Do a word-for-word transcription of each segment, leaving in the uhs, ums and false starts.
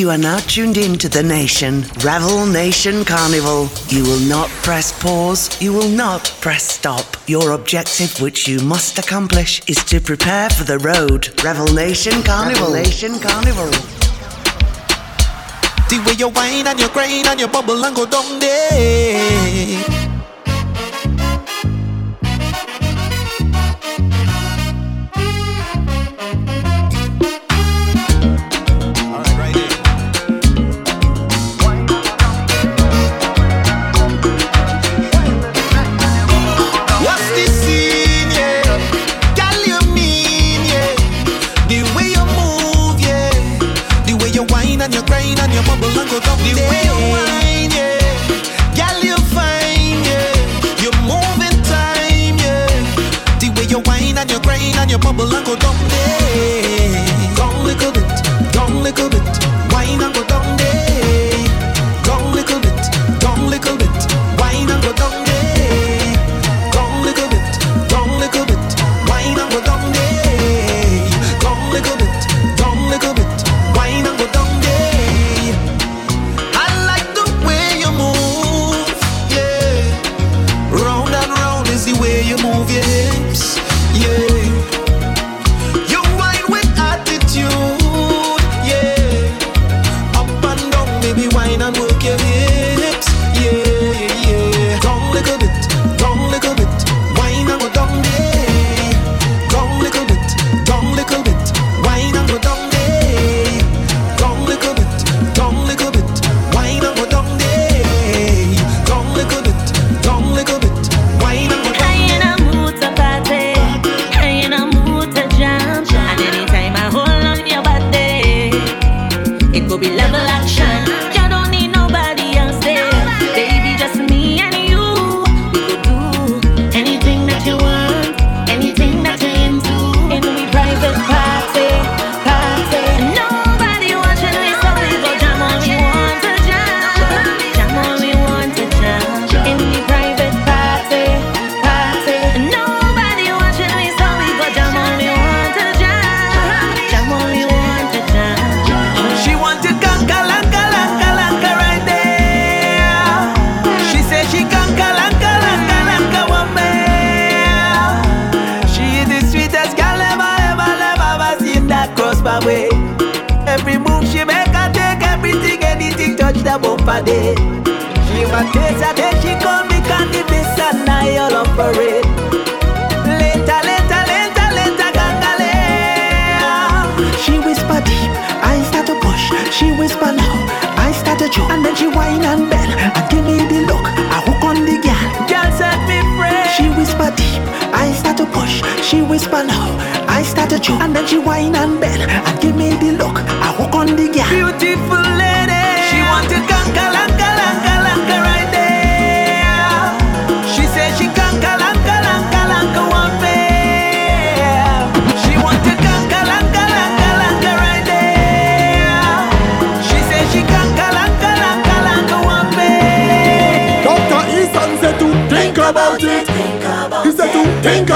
You are now tuned in to The Nation, Ravel Nation Carnival. You will not press pause, you will not press stop. Your objective, which you must accomplish, is to prepare for the road. Ravel Nation Carnival. Ravel Nation Carnival. The way you whine and you grind and you bubble and go down there. Your bubble and go down there. Go little bit, go little bit. Wine and go down there. Go little bit, go little bit. Wine and go down there. Go little bit, go little bit. Wine and go down there. Go little bit, go little bit. Wine and go down there. I like the way you move, yeah. Round and round is the way you move your hips, yeah.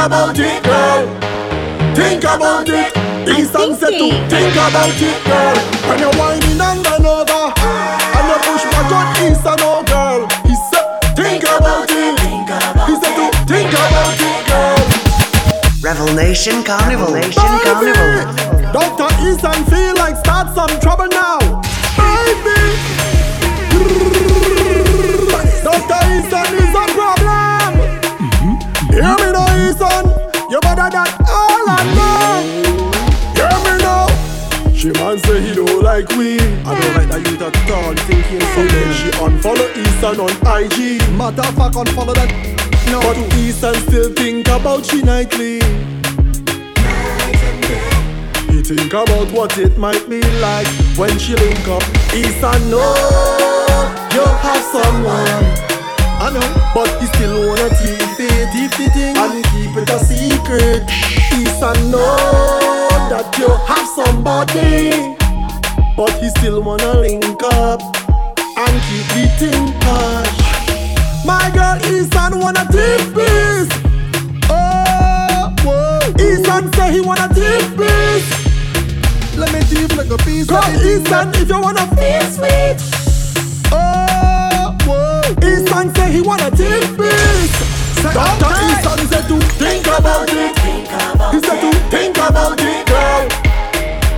About it, girl. Think about it. It's sunset to think about it, girl. When you're whining and another, and you push back on his and all, girl. He said, think about it. He said to think about it, girl. Ravel Nation Carnival. Nation Carnival. Doctor Easton feel like start some trouble now, baby. Doctor Easton is a problem. Hear me now, Easton, you better than all I know. Hear me now. She man say he don't like we. I don't like that youth at all, thinking so then she unfollow Easton on I G. Matter of fact, unfollow that now. But Easton still think about she nightly. He think about what it might be like when she link up. Easton know you have someone, I know, but he still wanna keep it, keep the thing, and keep it a secret. Easton know that you have somebody, but he still wanna link up and keep the thing hush. My girl Easton wanna deep this. Oh, whoa. Easton say he wanna deep this. Let me deep like a piece. Girl Easton, if you wanna he wanna take peace. Said after Easter, he said to think about it. He said to think about it, girl.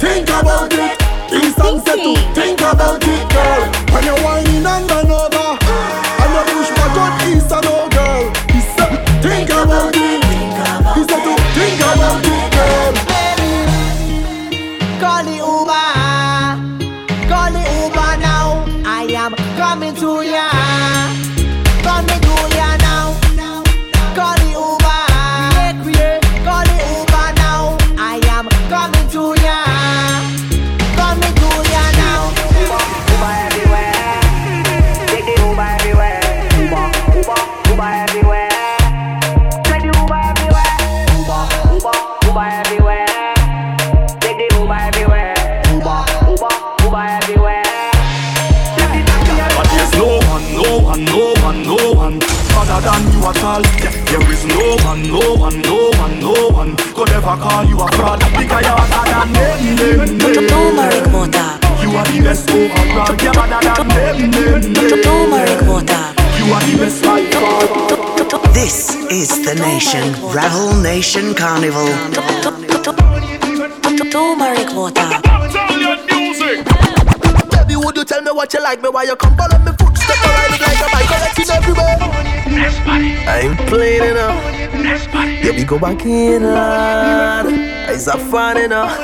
Think about it. Easter said to think about it, girl. When you're whining and another, and you push back on Easter, no girl. He said think about it. He said to think about it, girl. Call the Uber. Call the Uber now. I am coming to ya. There is no one, no one, no one, no one could ever call you a fraud. Because you are better than them, you are the best overall. You are better than them, you are the best life. This is the nation, Ravel Nation Carnival. Turmeric water. Baby, would you tell me what you like me? Why you come follow me footsteps? I look like a micro everywhere. I ain't playing enough. Yeah, we go back in hard. It's a fun enough.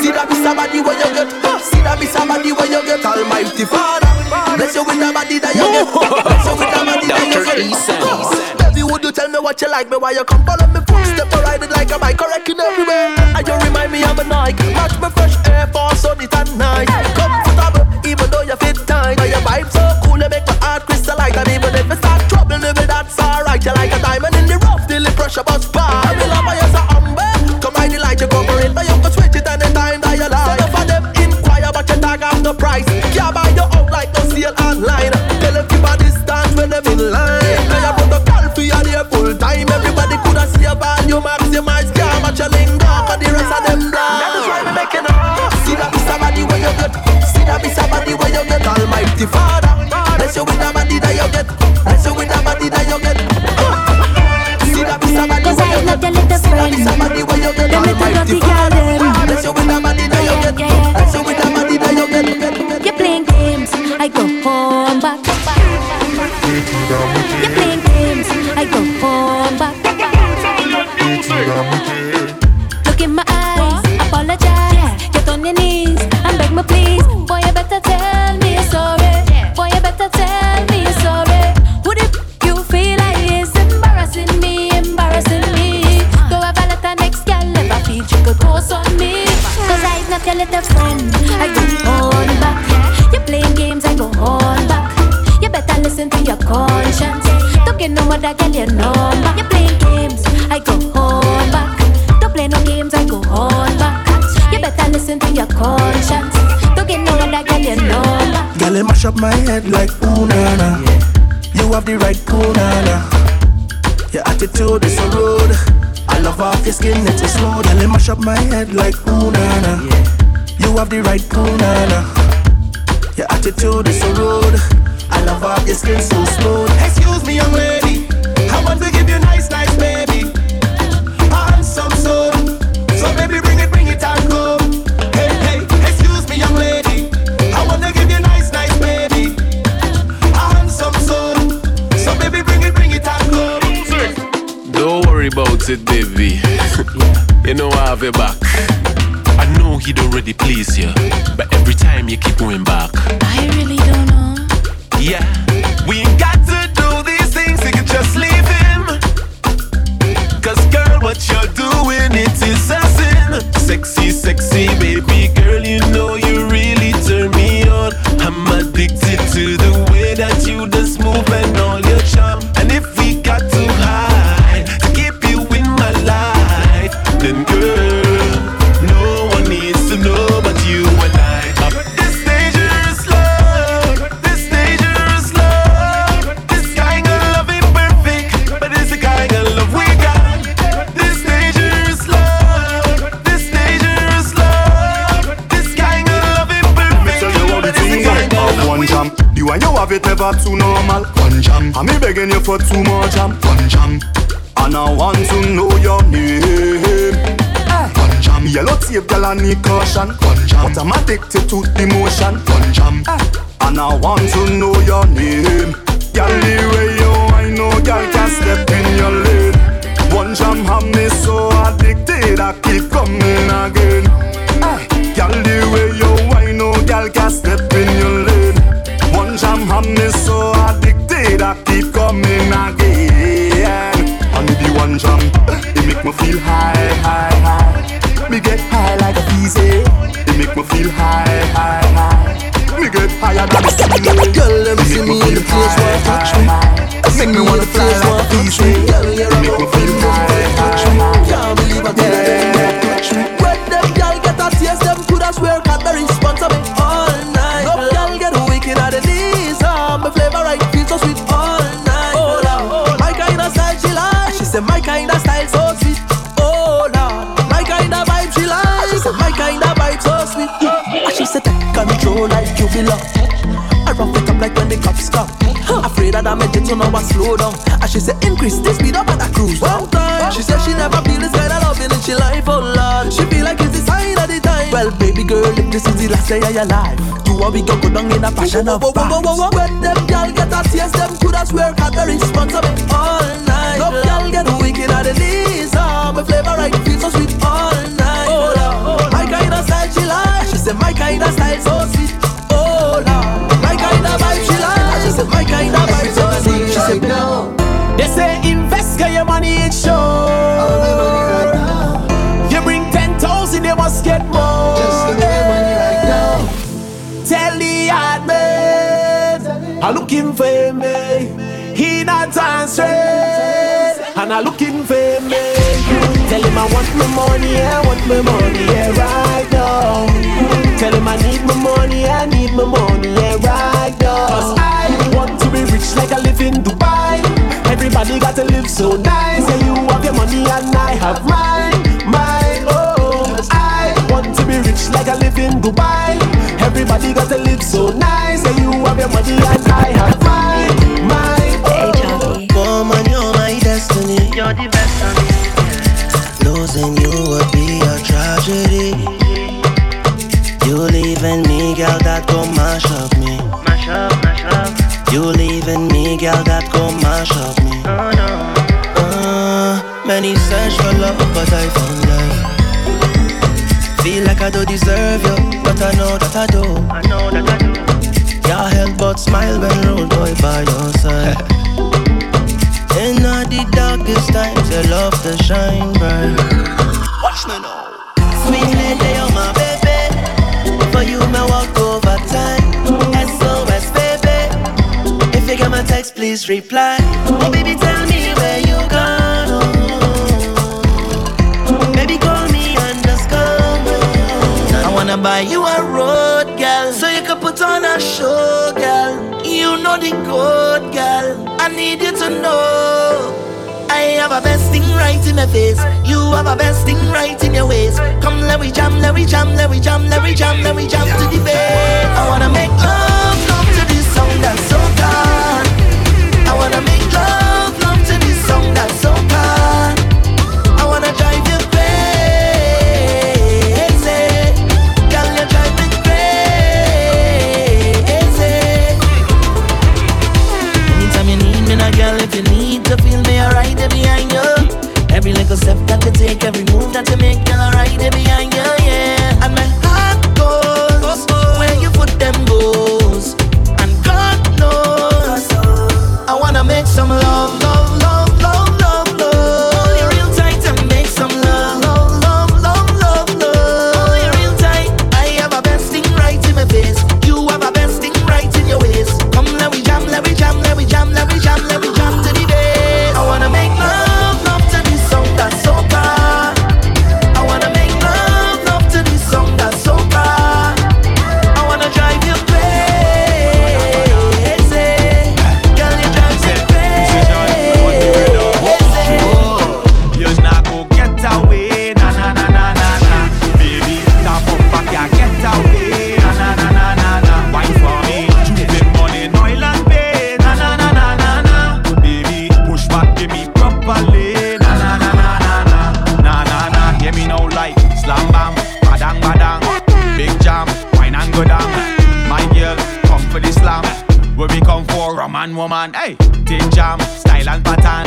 See that be somebody where you get. See that be somebody where you get. Almighty Father, bless you with the body that you get. Bless you with the body that you get. Baby, would you tell me what you like me? Why you come follow me footstep? I ride it like a bike, wrecking everywhere. And you remind me of a Nike. Match my fresh Air Force on it at night. Comfortable, even though you fit tight. Now your vibe so cool, you make my heart crystallize. And even if it's not trouble, baby, that's alright. You're like a diamond in the rough, till the pressure bust by. I will offer you some umber. Come ride the light, you go for it. Now you can switch it anytime that you like. Some of them inquire, but you tag off the price. Can't buy you out like no sale online. Tell them keep a distance when them in line. Now you put the call for you there full time. Everybody could have seen your value, maximize. Can't match your lingo, but the rest of them blind. That is why we making up. See that be somebody where you get. See that be somebody where you get. Almighty Father, bless you with the body that you get. Bless you with the body that you get. See that be somebody where you get. See that be somebody where you get. Almighty Father, bless you with the body that you get. Bless you with the body that you get. You're playing games, I go home back. You're playing games, I go home back. Look in my eyes, apologize. Get on your knees and beg me please. Boy, you better tell me you're sorry. Boy, you better tell me you're sorry. Would it you feel like it's embarrassing me, embarrassing me? Go have a let an ex girl never feel you could force on me. Cause I'm not your little friend. I go on back. You're playing games, I go on back. You better listen to your conscience. Don't get no other girl your number. You're playing games, I go on back. Don't play no games, I go on back. You better listen to your conscience. Don't get no other girl your number. Girl, you mash up my head like ooh na na. You have the right cool na na. Your attitude is so rude. I love off your skin, it's so smooth. Girl, you mash up my head like ooh na na. You have the right cool na na. Your attitude is so rude. I love off your skin, so smooth. Excuse me, young lady. I want to give you nice, nice, baby. I'm some soul, so baby, bring it, bring it and go. Hey, hey, excuse me, young lady. I want to give you nice. Don't worry about it, baby. You know I have your back. I know he'd already please you, but every time you keep going back. I really don't know. Yeah, we ain't got to do these things, you can just leave him. Cause girl, what you're doing, it is a sin. Sexy, sexy, baby girl, you know you really turn me on. I'm addicted to the way that you just move and all your charm. And if we got to hide and girl, no one needs to know but you and I. This dangerous love, this dangerous love. This kind of love ain't perfect, but it's the kind of love we got. This dangerous love, this dangerous love. and you have it ever too normal. One jam, I'm begging you for too much jam. One jam, and I want to know your name. One jam, yellow tape, girl, I need caution. One jam, but I'm addicted to the motion. One jam, and I want to know your name. Girl, the way you whine, no girl can step in your lane. One jam have me so addicted, I keep coming again. Girl, the way you whine, no girl can step in your lane. One jam have me so addicted, I keep coming again. I need the one jam, it make me feel high, high, high. Me get high like a easy. It make me feel high, high, high. Me get higher than the ceiling. Girl, let me see me in the place where I touch me. Make me wanna fly like a beast. Girl, you're a go feel high. Can't believe I did it. When them girl get a taste, them could have swear got the response of it all night. No girl get wicked at the knees. My flavor right feels so sweet all night. Oh Lord, my kind of style she likes. She said my kind of style so sweet. Oh Lord, my kind of vibe she likes. She said my kind of vibe so sweet. She said take control like you feel up. I rough it up like when the cops come. Afraid that I made it so now I slow down. And she said increase the speed up and I cruise. One time she said she never feel this kind of loving in she life. Oh Lord, she feel like it's the sign of the time. Well baby girl, if this is the last day of your life, you want we go go down in a passion of vibes. When them girl get a taste, them could have swear got the response of it all night. No girl get wicked at the knees. Oh, my flavor right feels so sweet all night. Oh Lord, my kind of style she like. She said my kind of style so sweet. Oh Lord, my kind of vibe she like. She said my kind of vibe so sweet. She said no. They say invest, get your money in show. You bring ten thousand, they must get more. Just give me your money right now. Tell the hard man I'm looking for me. He not answering and I'm looking for me. Tell him I want my money, I want my money, yeah, right now. Tell him I need my money, I need my money, yeah, right now. Cause I want to be rich like I live in Dubai. Everybody got to live so nice. Yeah, you have your money and I have mine, mine, oh. I want to be rich like I live in Dubai. Everybody got to live so nice. Yeah, you have your money and I have mine, mine, oh. Oh man, you're my destiny. You're the best of me. Losing you would be a tragedy. You leaving me, girl, that go mash up me. Mash up, mash up. You leaving me, girl, that go mash up me. Oh no. Uh, many search for love, but I found love. Feel like I don't deserve you, but I know that I do. I know that I do. Your help but smile when roll boy by your side. In all the darkest times, I love to shine bright. Watch me now. Sweet lady, you're my baby. For you, my walk over time. S O S, baby. If you get my text, please reply. Oh, baby, tell me where you gone. Oh, baby, call me and just come. Oh, I wanna buy you a road, girl, so you can put on a show, girl. You know the code, girl. I need you to know I have a best thing right in my face. You have a best thing right in your waist. Come let we jam, let we jam, let we jam, let we jam, let we jam to the bed. I wanna make love, love to this song that's so good. I wanna make love, love to this song that's so good. I wanna drive you crazy. Girl, you drive me crazy. Girl, if you need to feel me, I'll ride it behind you. Every little step that you take, every move that you make, I'll ride it behind you, yeah. And my heart goes big jam, wine and go down. My girl, come for the slam. Where we come for, rum and woman. Hey, take jam, style and pattern.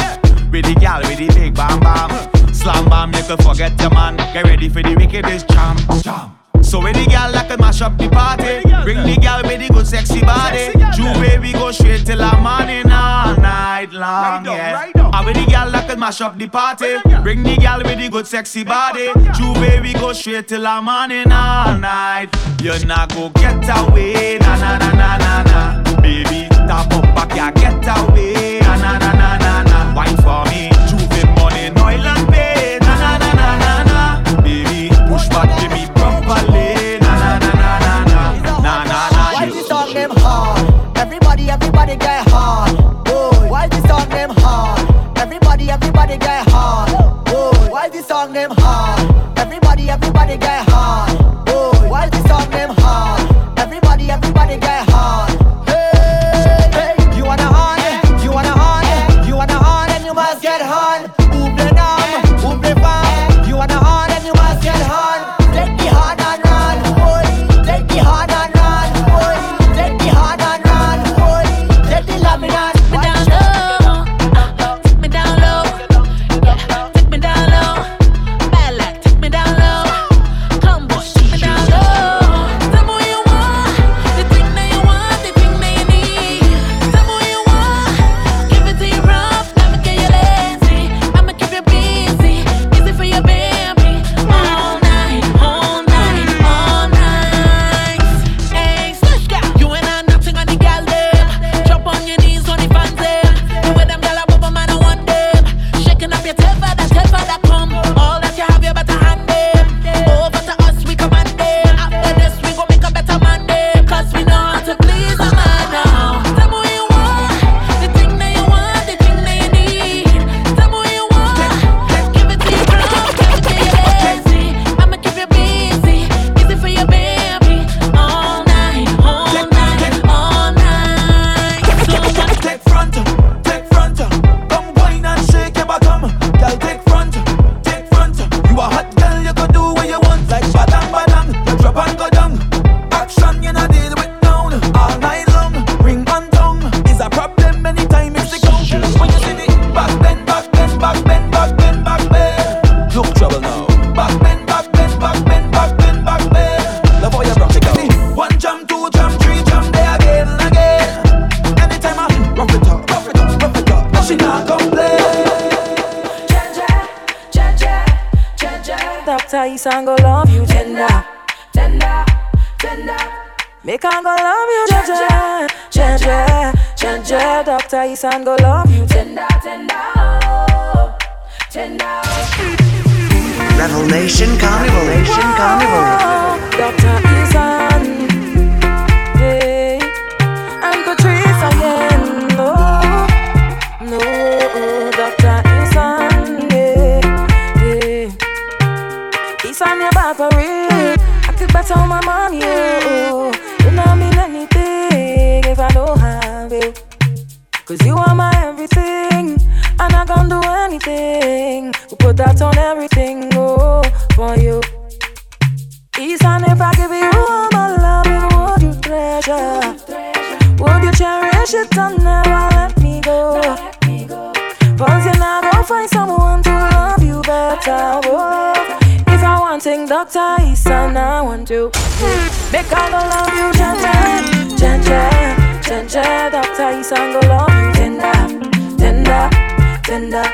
With the gal, with the big bam bam. Slam bam, you could forget your man. Get ready for the wickedest jam, jam. So with the gal that can mash up the party, bring the gal with the good sexy body. Juve, we go straight till the morning, all night long, yeah. And with the gal that can mash up the party, bring the gal with the good sexy body. Juve, we go straight till the morning, all night. You're not go get away, na na na na na na. Baby, tap up back, ya get away, na na na na na na. Wine for me, Juve, money, oil and pay, na na na na na na. Baby, push back, give me. Everybody get hard, boy. Why this song name hard? Everybody, everybody get hard, boy. Why this song name hard? Everybody, everybody get hard, boy. Why this song name hard? Everybody, everybody get hard. Hey, hey, you wanna horn, you wanna horn, you wanna horn, and you must get horn. Boom the down, boom the down. You wanna horn, and you must get horn. Take the horn and run, boy. Take the horn and run, boy. Take the horn and. Me down, me down low, uh, take me down low, yeah, take me down low, bad luck, take me down low, come boy, take me down low, tell me what you want, the thing that you want, the thing that you need, tell me what you want, give it to you rough, never get you lazy, I'ma keep you busy, easy for your baby, all night, all night, all night, hey, slash that, you and I nothing on the gal there, jump on your knees. I'm gonna love you tender, tender, tender. Make I'm gonna love you tender, tender, tender. Doctor Isan gonna love you tender, tender, oh, tender. Revelation Carnival, Revelation Carnival. Doctor Isan, hey, I'm gonna trace again. No, no, Doctor Isan, hey, hey. On your back for real, I could better on my mommy, oh, you don't mean anything if I don't have you, cause you are my everything, and I can't do anything, we put that on everything, oh, for you, Ethan, if I give you all my love, would you treasure, would you cherish it and never let me go, cause you're not gonna find someone to love you better, oh. I want thing, Doctor Isan, I want you. Make I go love you, Janja, Janja, Janja. Doctor Isan go love you, tender, tender, tender.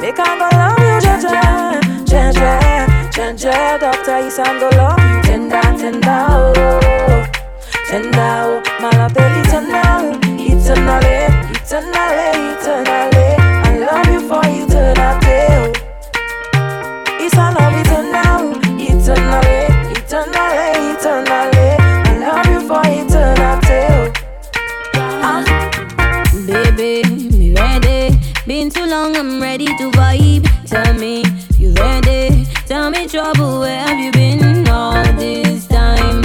Make I go love you, Janja, Janja, Janja. Doctor Isan go love you, tender, tender, oh, tender, oh. My love is eternal, eternally, eternally, eternally. I love you for eternity, oh. It's all love eternal, eternally, eternally, eternally. I love you for eternity. Ah. Baby, me ready. Been too long, I'm ready to vibe. Tell me, you ready? Tell me trouble, where have you been all this time?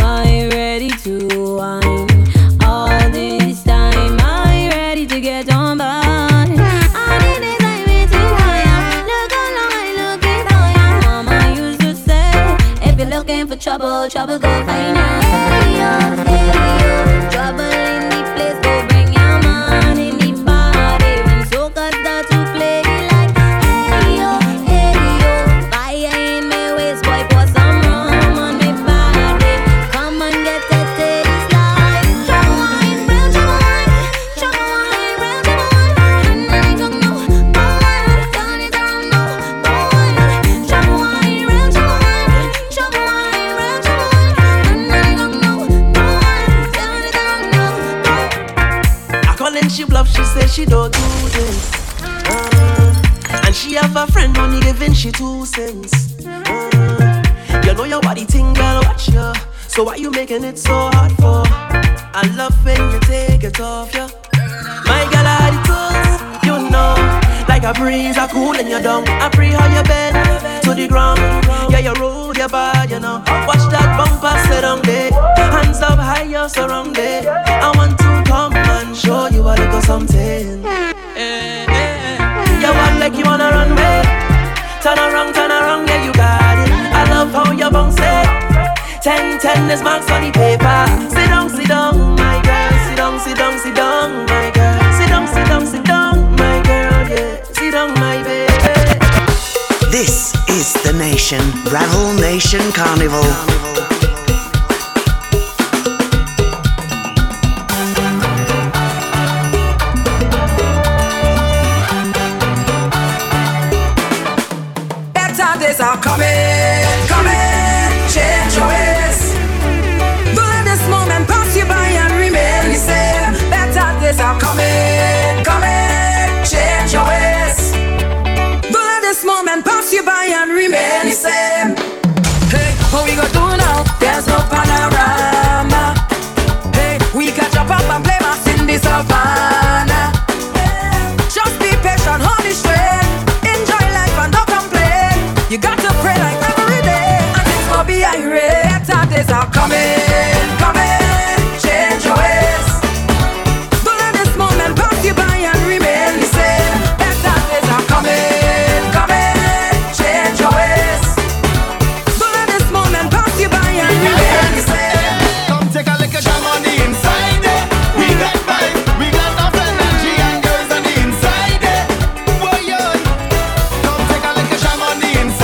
She bluff, she says she don't do this. Uh, and she have a friend only giving she two cents. Uh, you know your body thing, girl, watch ya. So why you making it so hard for? I love when you take it off ya. My girl, I the toes, you know, like a breeze, I cool and you down. I pray how you bend to the ground. Yeah, you roll your body, you know. Watch that bumper sit on there. Hands up high, you're surrounded. I want to come and show you a little something. Hey, hey, hey. You walk like you on a runway. Turn around, turn around, yeah, you got it. I love how you bounce it. Ten, ten, there's marks on the paper. Sit down, sit down, my girl. Sit down, sit down, sit down, my girl. Sit down, sit down, sit down, my girl, yeah. Sit down, my baby. This is the Nation, Ravel Nation Carnival. Carnival. Are coming, coming, change your ways. Don't let this moment pass you by and remain the same. Better days are coming, coming, change your ways. Don't let this moment pass you by and remain the same. Hey, what we gonna do now? There's no panorama. Hey, we can jump up and play bass in the savannah. Hey, just be patient, hold it straight. You got to pray like every day, and it's gonna be irate. Better days are coming, coming, change your ways. Don't let this moment pass you by and remain the same. Better days are coming, coming, change your ways. Don't let this moment pass you by and remain the same. Come take a look at jam on the inside, eh? We got vibes, we got love, energy and girls on the inside, eh? Boy, yeah. Come take a look at jam on the inside.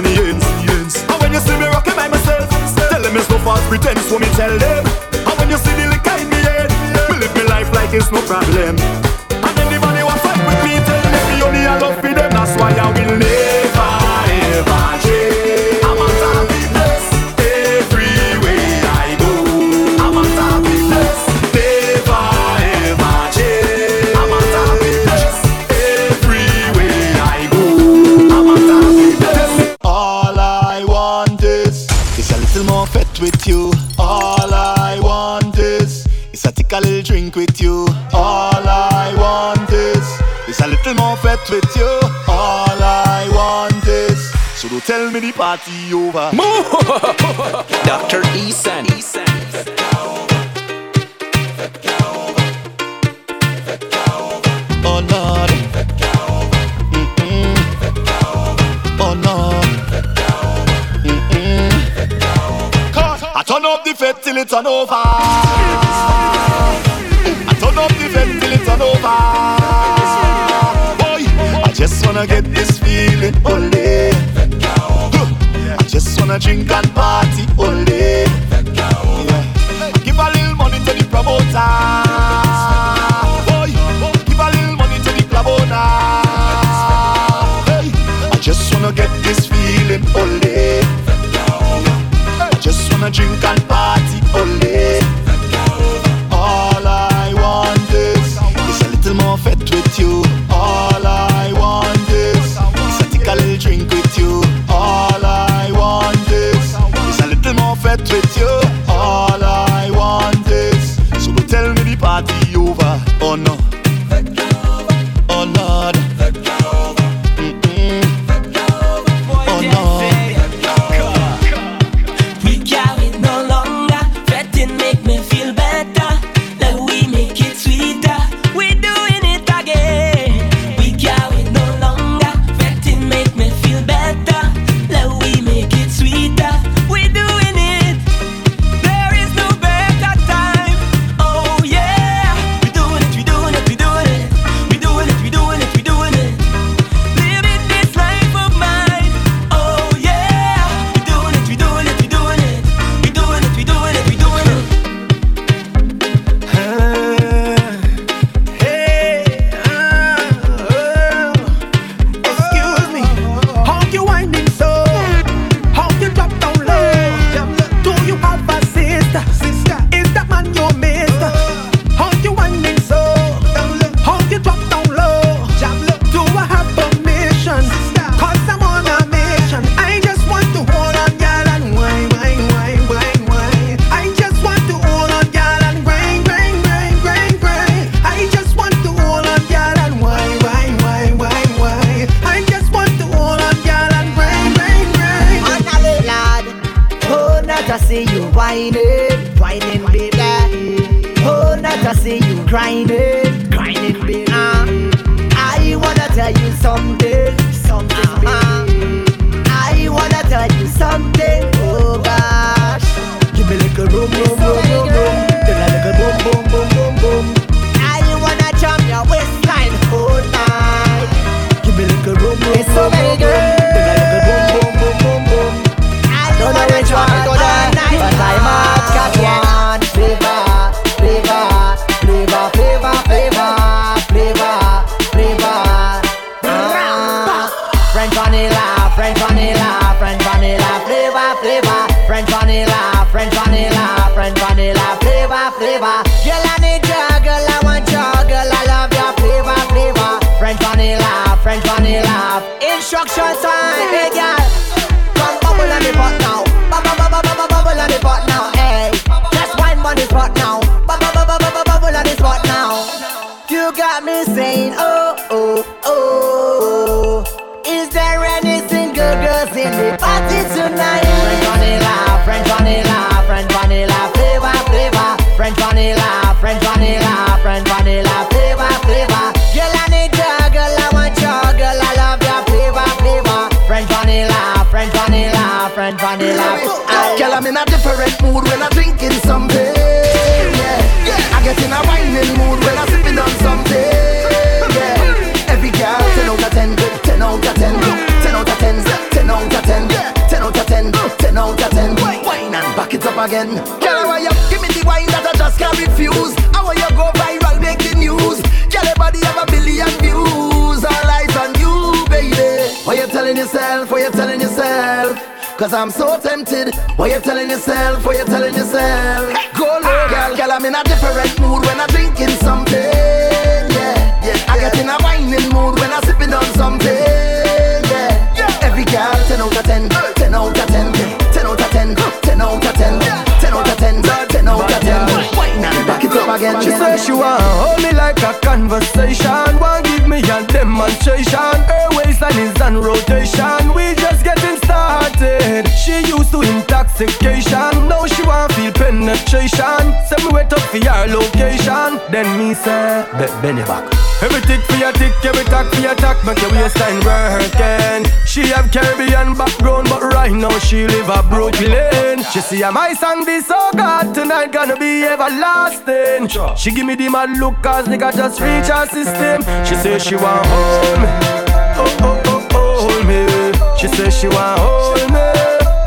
On the ends, the ends. And when you see me rocking by myself, tell them it's no false pretense, so me tell them. And when you see the liquor in me head, me live me life like it's no problem. And anybody who fight with me, tell them me only I love for them. That's why I will never ever change. I'm a top be blessed everywhere I go. I'm a top be blessed, never ever change. I'm a top be blessed everywhere I go. I'm a top be blessed. With you, all I want is is a tick a little drink with you. All I want is is a little more fed with you. All I want is so don't tell me the party over. Doctor Eason. turn over. I turn up the vent till it turn over. Boy, I just wanna get this feeling only. I just wanna drink and party only. Yeah. Give a little money to the promoter. Boy, give a little money to the club owner. Hey, I just wanna get this feeling only. Just wanna drink and party only. All I want is, is a little more fed with you. All I want is, is a take a little drink with you. All I want is, is a little more fed with you. All I want is, so don't tell me the party over. Oh no, oh Lord. Again. Girl, why you give me the wine that I just can't refuse? How will you go viral, make the news? Girl, everybody have a billion views. All eyes on you, baby. Why you telling yourself? Why you telling yourself? Cause I'm so tempted. Why you telling yourself? Why you telling yourself? Go low, girl. Girl, I'm in a different mood when I'm drinking something. Yeah, yeah. I get in a whining mood when I'm sipping on something. Yeah, yeah. Every girl, ten out of ten, ten out of ten, ten out of ten, ten out of ten. Again, she says she want hold me like a conversation. Want give me a demonstration. Her waistline is on rotation. We just getting started. She used to intoxication. Now she want feel penetration. Send me wait up for your location. Then me say, bend it back. Every tick for your tick, every tack for your tack, make your waistline working. She have Caribbean background, but right now she live a Brooklyn. She see how my song this, oh God, tonight gonna be everlasting. She give me the mad look cause nigga just reach her system. She say she want hold me, oh oh oh oh hold me. She say she want hold me,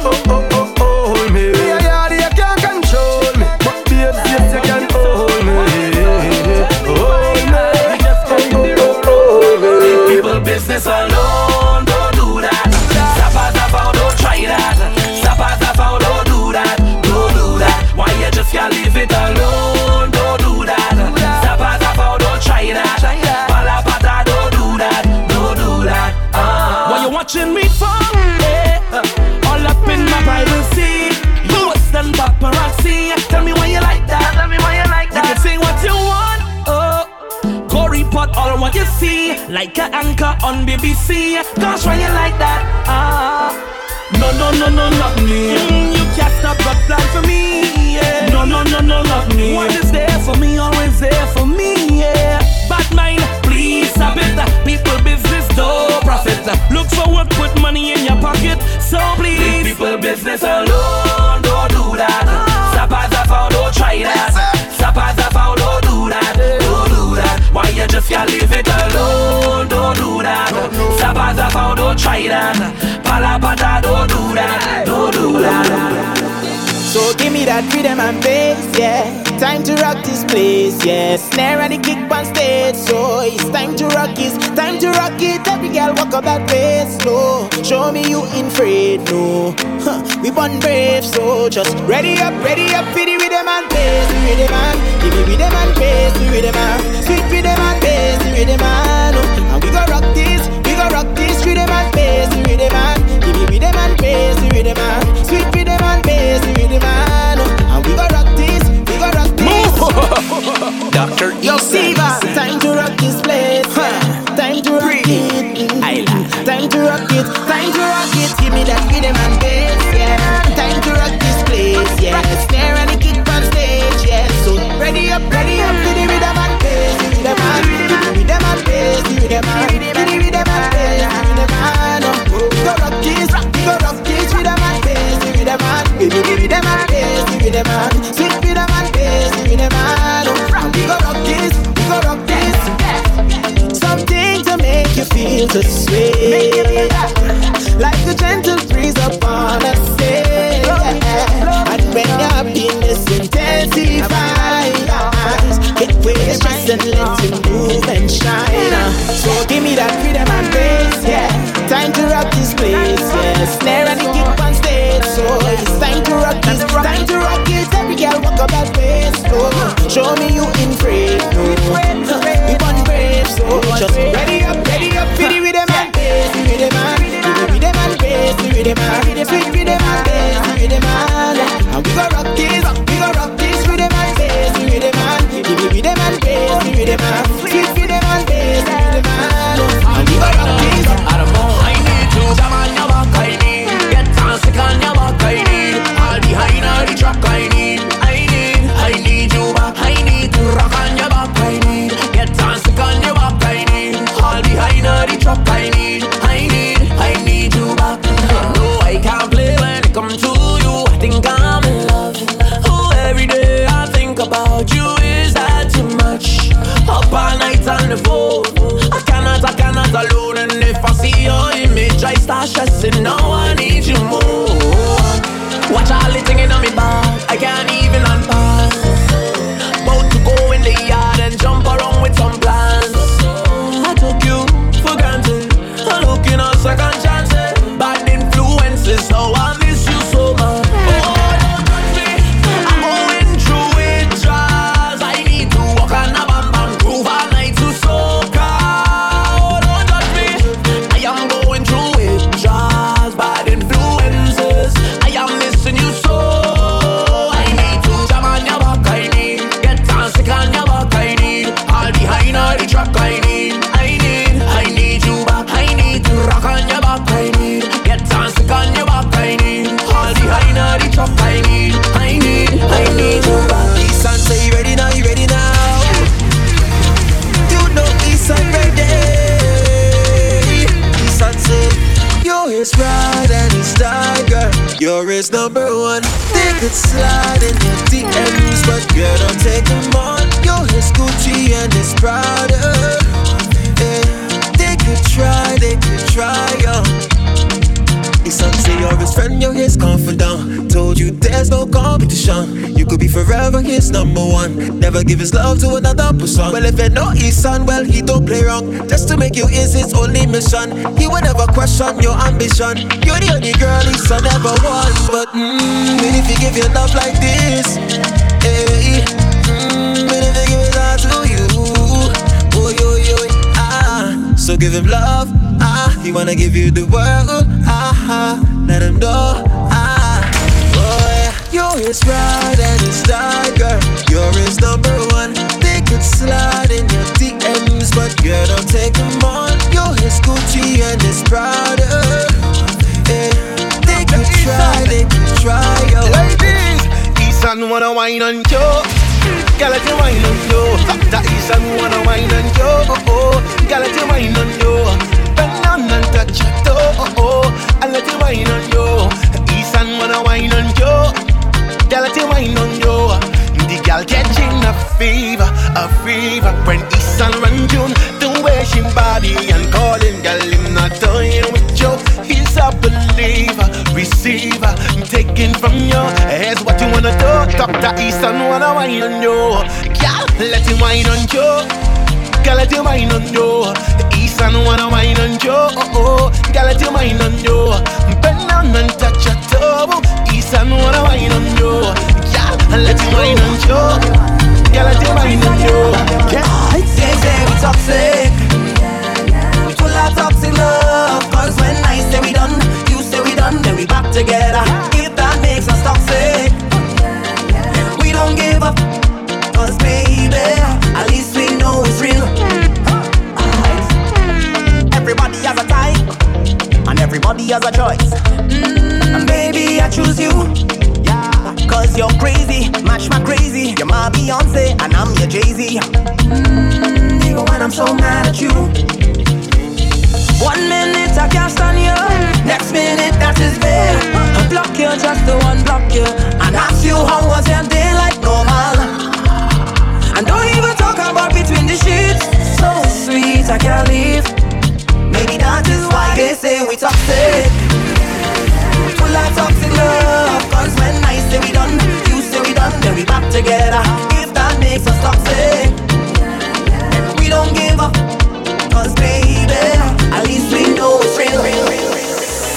oh oh oh oh hold me. Me and Yardie, you can't control me, but babes, yes you can hold me. Business alone, don't do that. Zappa, zappa, don't try that. Zappa, zappa, don't do that. Don't do that. Why you just can't leave it alone? Don't do that. Zappa, zappa, don't try that. Pala pata, don't do that. Don't do that. Uh. What you watching me for? Eh? Uh, all up in my privacy. You was done paparazzi. Tell me why you like that. Tell me why you like that. You can sing what you want. Oh. Go report all what you see, like an anchor on B B C. Gosh, why you like that? Ah, no, no, no, no, not me. Mm, you can't stop that plan for me. Yeah. No, no, no, no, not me. One is there for me, always there for me. Yeah. Bad mind, please stop it. People business, no profit. Look for work, put money in your pocket. So please, leave people business alone. Don't do that. Zappa, zappa, don't try that. Zappa, zappa, don't do that. Why you just can't leave it alone? Don't do that. Zappa, zappa, don't try that. Pala pata, don't do that. Don't do that. So give me that rhythm and bass, yeah. Time to rock this place, yeah. Snare and the kick on stage, so it's time to rock it. Time to rock it. Every girl walk up that bass, slow. Show me you ain't afraid, no. Huh. We born brave, so just ready up, ready up for the rhythm and bass, the rhythm and. Give me rhythm and bass, the rhythm and. Sweet rhythm and bass, the rhythm and. And we gon' rock this, we gon' rock this. Rhythm and bass, the rhythm and. Give me rhythm and bass, the rhythm and. Sweet rhythm and bass, the rhythm and. And we gon' rock this, we gon' rock this. Doctor Yo Siva, time to rock this place. Huh. Time to rock Pretty. It. Mm-hmm. I like. Time to rock it, time to rock it. Give me that rhythm and bass, yeah. Time to rock this place, yeah. Stare and kick on stage, yeah. So ready up, ready up, to the rhythm and bass, to the man, to the rhythm and bass, to the man, to the rhythm and bass, to the man. Go rock this, go rock this, rhythm and bass, to the man, to the rhythm and bass, to the man, sweet rhythm and bass, to the man. Go rock this, go rock this. Something to make you feel this way, like the gentle breeze upon a sail. And when your happiness intensifies, get with stress and let you move and shine. So give me that freedom and grace, yeah. Time to rock this place, yeah. Snare and the kick on stage, so it's time to rock this, time to rock it. Every girl walk up that place, so show me you in free, no. We want brave, so just ready up, ready up, for the rhythm and bass, the rhythm and rhythm and bass, the rhythm and sweet rhythm and bass, the rhythm and. And we gon' rock this, we gon' rock this rhythm and bass, the rhythm and. Give me rhythm and bass, the rhythm and sweet rhythm and bass, the rhythm and. And we gon' rock this. I don't know, I need you, come on, you walk, I need. Get on, sick on, you walk, I need. All behind all the truck, I need. I need, I need you, I need to rock on your back, I need. Get on, sick on your back, I need. All behind all the truck, I need. I need, I need you back. No, I can't play when it comes to you. I think I'm in love. Oh, every day I think about you. Is that too much? Up all night on the phone. I cannot, I cannot alone. And if I see your image, I start stressing. Now I need you more. Watch all the thing in my back. I can't even unpack. And jump around with some plans. I took you for granted. I'm looking at second chances. Bad influences, so I miss you so much. Oh, don't touch me. I'm going through withdrawals. I need to walk on a bam bam groove all night to soca. Oh, don't touch me. I am going through withdrawals. Bad influences. I am missing you so. I need to jam on your back. I need get dancing on your back. Behind all the truck, I need, I need, I need you back. I need to rock on your back, I need. Get dancing on your back, I need. All behind all the truck, I need, I need, I need you back. Easton, say you ready now, you ready now. You know Easton. his pride and his tiger. You're his number one. They could slide in your D Ms, but girl, don't take them on. You're his Gucci and his Prada. Yeah. They could try, they could try, yo. His son say you're his friend, you're his confidant. Told you there's no competition. You could be forever his number one. Never give his love to another person. Well, if you know his son, well, he don't play wrong. Just to make you is his only mission. He will never question your ambition. You're the only girl his son ever wants. But mmm, when if you give your love like this, eh, mmm, when if you give it all to you, oh, yo, yo, ah, so give him love, ah, he wanna give you the world, ah, let him know, ah, boy, you're his pride and his tiger. You're his number one. They could slide in your D Ms, but girl, don't take him on. You're his Gucci and his Prada. Yeah. They could try, they could try, yo. Ladies, Eason wanna wine on you. Girl, let you wine on you. That Eason wanna wine on you. Oh, oh. Girl, let you wine on you. Bend down and touch your toe, oh, oh. I let you wine on you. Eason wanna wine on you. They let you wine on you. The girl catching a fever, a fever. When Eason run June, the way she body and calling, girl, him not dying with you. He's a believer, receiver, taking from you. Here's what you wanna do. Top that Eason wanna wine on you. Girl, let you wine on you. Girl, let your mind on you. The Eason wanna wine on you. Oh, oh. Girl, let your mind on you. Bend down and touch your toe. Eason wanna wine on you. Girl, let your mind on you. Girl, let your mind on you. Yeah, it's easy, we toxic. We pull out toxic love. Cause when I say we done, you say we done, then we back together. If that makes us toxic, we don't give up. Cause baby, at least we know it's real. Everybody has a type, and everybody has a choice. Mm, baby, I choose you. Yeah. Cause you're crazy, match my crazy. You're my Beyonce, and I'm your Jay-Z. Mm, even when I'm so mad at you. One minute I can't stand you, next minute that is there. I block you, just to unblock you, and ask you how was your day like normal. And don't even talk about between the sheets. So sweet, I can't leave. Maybe that is why they say we toxic. We pull out toxic love. Cause when I say we done, you say we done, then we back together. If that makes us toxic, we don't give up. Cause baby, at least we know it's real, real, real, real.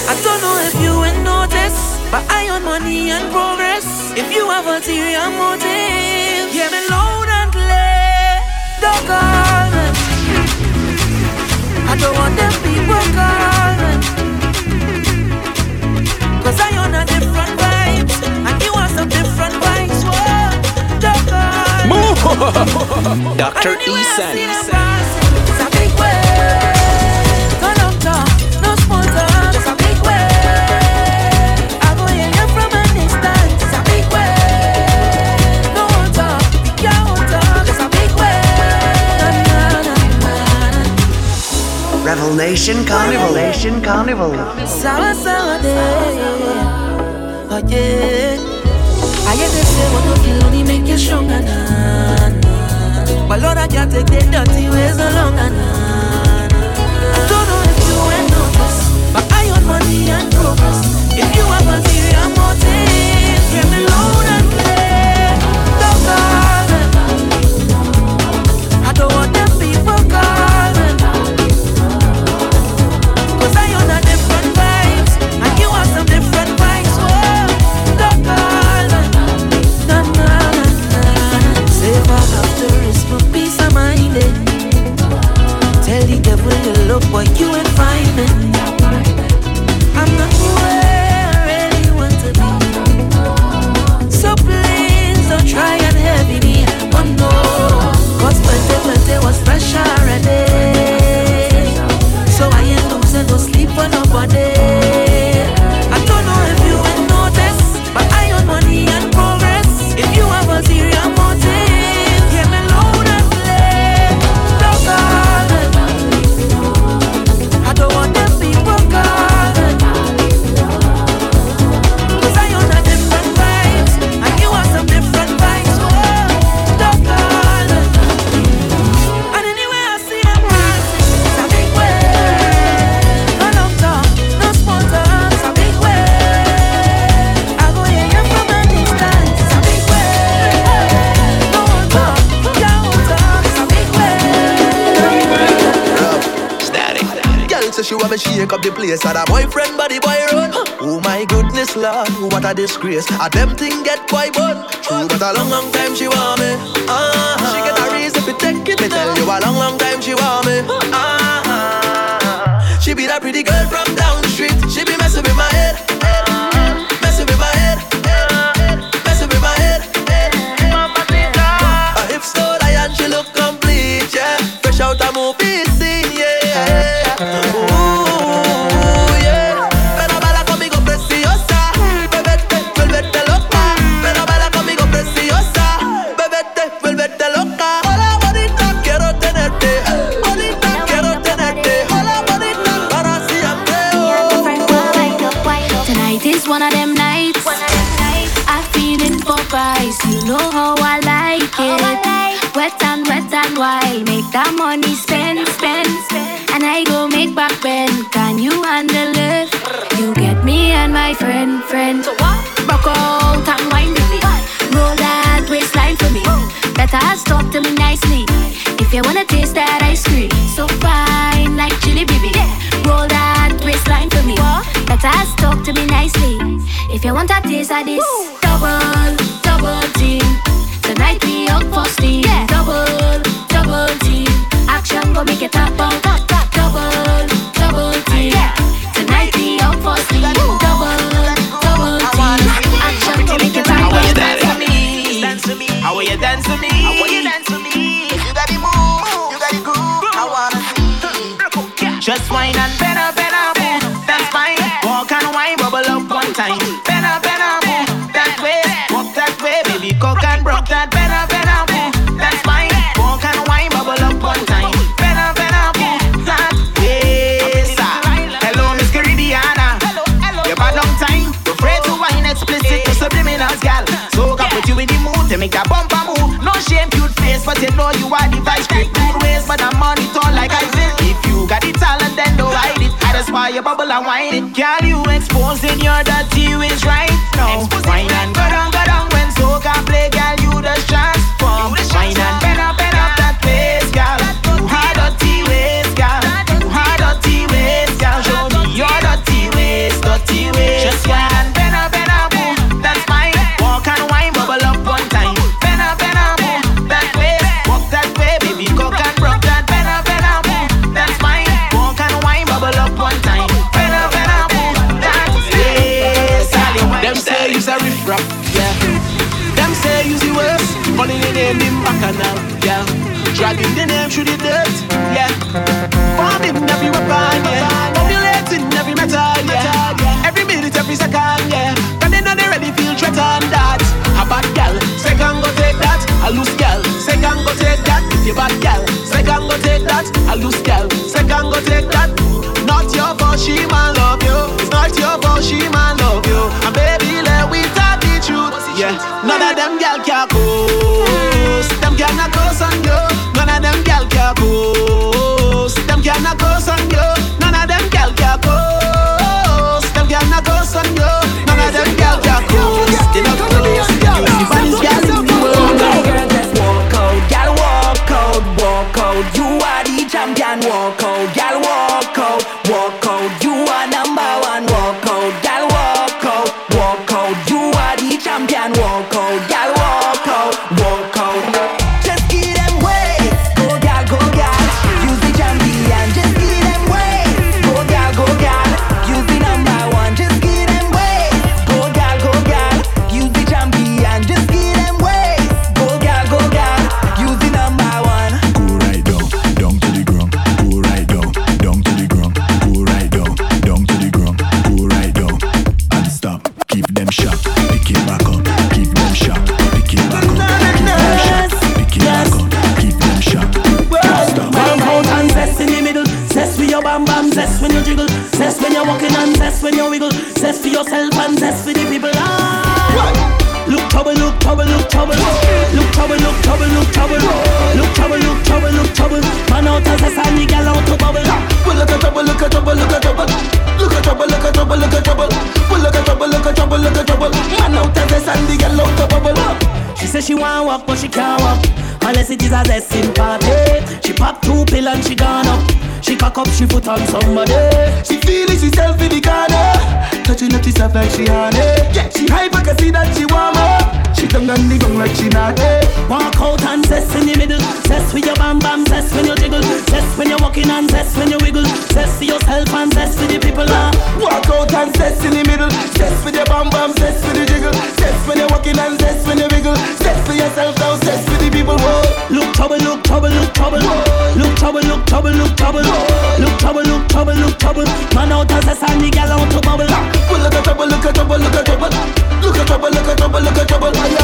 I don't know if you ain't noticed, but I own money and progress. If you have ulterior motives, yeah, me low. I don't want them people calling, cause I own a different vibe, and you want some different vibes. Whoa, don't call. Doctor Eason, it's a big way. No doctor, no sponsor, it's a big way. I will hear you from a distance, it's a big way. No water, yeah, water, it's a big way. Revelation Carnival, Revelation Carnival. Sour, sour day. Oh yeah. I hear they say what you feel only make you stronger, nah, nah. But Lord, I can't take the dirty ways no longer, nah, nah. I don't know if you ain't noticed, but I own money and progress. If you have material motives, give me load and play. Don't call me. I don't want them people call. Look what you ain't finding. I'm not where I really want to be. So please don't try and heavy me. Oh no, cause twenty twenty was fresh already. So I ain't losing no sleep for nobody. I don't know if you ain't noticed, but I own money and progress. If you have a serious motive, give me load and play. Don't call. I don't want them people. so she want me shake up the place. And her boyfriend body boy run. Oh my goodness lord, what a disgrace. A them thing get boy bun. True, but a long long time she want me. Ah, she get a reason to take it. Me tell you a long long time she want me. Ah, she be that pretty girl from down the street. She be messing with my head. But she can't walk unless it is a zesting party. She popped two pill and she gone up. She cock up, she put on somebody. She feeling herself in the corner, touching up herself like she on it. Yeah, she hype, I can see that she warm up. She dung and the gong like she not it. Walk out and zest in the middle. Zest with your bam bam, zest when you jiggle. Zest when you're walking and zest when you wiggle. Zest for yourself and zest for the people. Uh. Walk out and zest in the middle. Zest with your bam bam, zest with the jiggle. Zest when you're walking and zest when you wiggle. Zest for yourself now, zest for the people. Whoa. Look trouble, look trouble, look trouble. Whoa. Look trouble, look trouble, look trouble. Whoa. Look trouble, look trouble, look trouble. Man out and zest and the gal out to bubble. Well, look at trouble, look at trouble, look at trouble. Look at trouble, look at trouble, look at trouble. I'm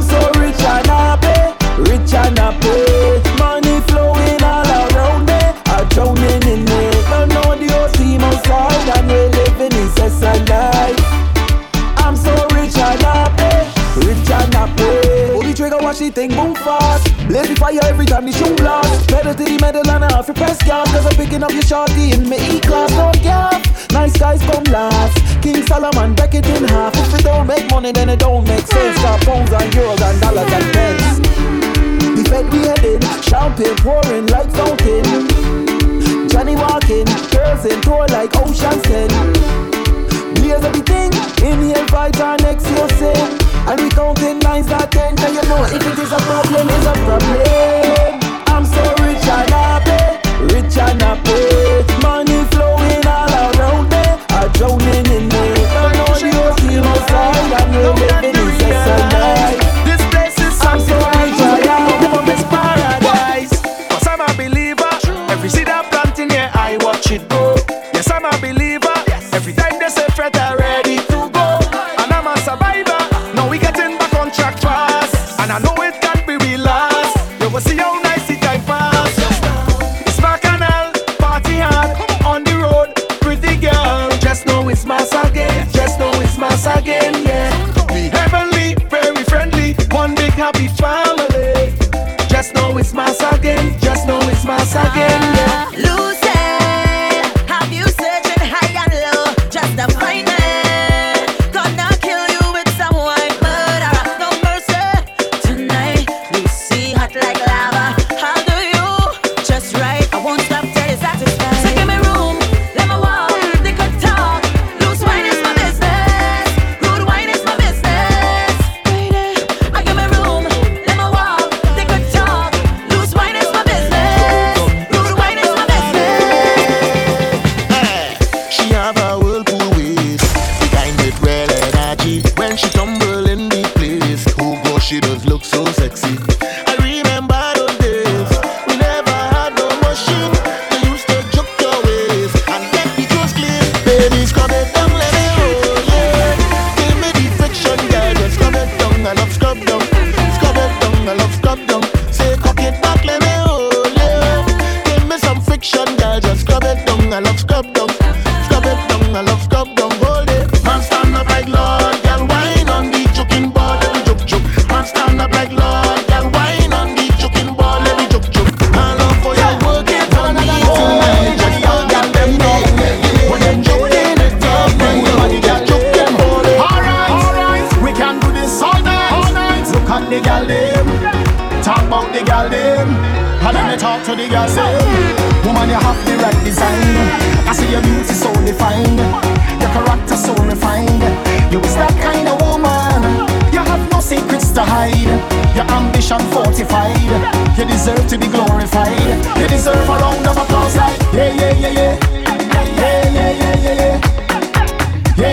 so rich and happy, rich and happy. Money flowing all around me, I'm drowning in it. I know the old team outside and we're living in such a life. I'm so rich and happy, rich and happy. Pull the trigger, watch the thing move fast. Blaze the fire every time the shoe blast. Pedal to the metal and I have to press gas. Cause I'm picking up your shorty in my E-class. Don't gap, nice guys come last. King Solomon, break it in half. If it don't make money, then it don't make sense. Got pounds and euros and dollars and pence. The bed we heading, champagne pouring like fountain. Johnny walking, girls in tour like Ocean's ten. Here's everything, inhale vibes and exhale sin. And we counting nines that ten. Cause you know if it is a problem, it's a problem. I'm so rich and happy, rich and happy. Money flowing all around me, I'm drowning in me. This place is something like this paradise. Cause I'm a believer. Every seed I'm planting, yeah, I watch it go. Yes, I'm a believer. Every time they say fret, I'm ready to go. And I'm a survivor. Now we getting back on track fast. And I know it can't be realized. You will see how nice the time pass. It's my canal, party hard. On the road, pretty girl. Just know it's mass again. Just know it's mass again. Happy family. Just know it's mass again. Just know it's mass again. Yeah. Lucille, have you searching high and low just to find me? Gonna kill you with some white murder. No mercy tonight. Lucy, hot like lava. How do you? Just right. I won't stop till you're satisfied. So give me room, let me walk. They could talk. Loose wine is my business. Rude wine is my business. She does look so sexy. I remember those days. We never had no machine. They used to joke your ways and get me just clean. Baby, scrub it down, let it roll. Yeah. Give me the friction, girl. Just scrub it down, I love scrub down. Scrub it down, I love scrub down. Say, cock it back, let me roll. Yeah. Give me some friction, girl. Just scrub it down, I love scrub down. Scrub it down, I love scrub down. Hold it. Man, stand up like Lord. Girl, wine on the joking board. Stand up like Lord, girl, wine on the choking ball, let me choke choke. I love for your work it on me tonight. Just don't get them down. When them choke in the top, then nobody can choke them all. Alright, alright, we can do this all night, all night. Look at the girl them, talk about the girl them, and then I talk to the girl them. Woman, you have the right design. I see your beauty so defined, your character so refined. You is that kind of woman. You have no secrets to hide. Your ambition fortified. You deserve to be glorified. You deserve a round of applause like yeah, yeah, yeah, yeah. Yeah, yeah, yeah, yeah, yeah. Yeah,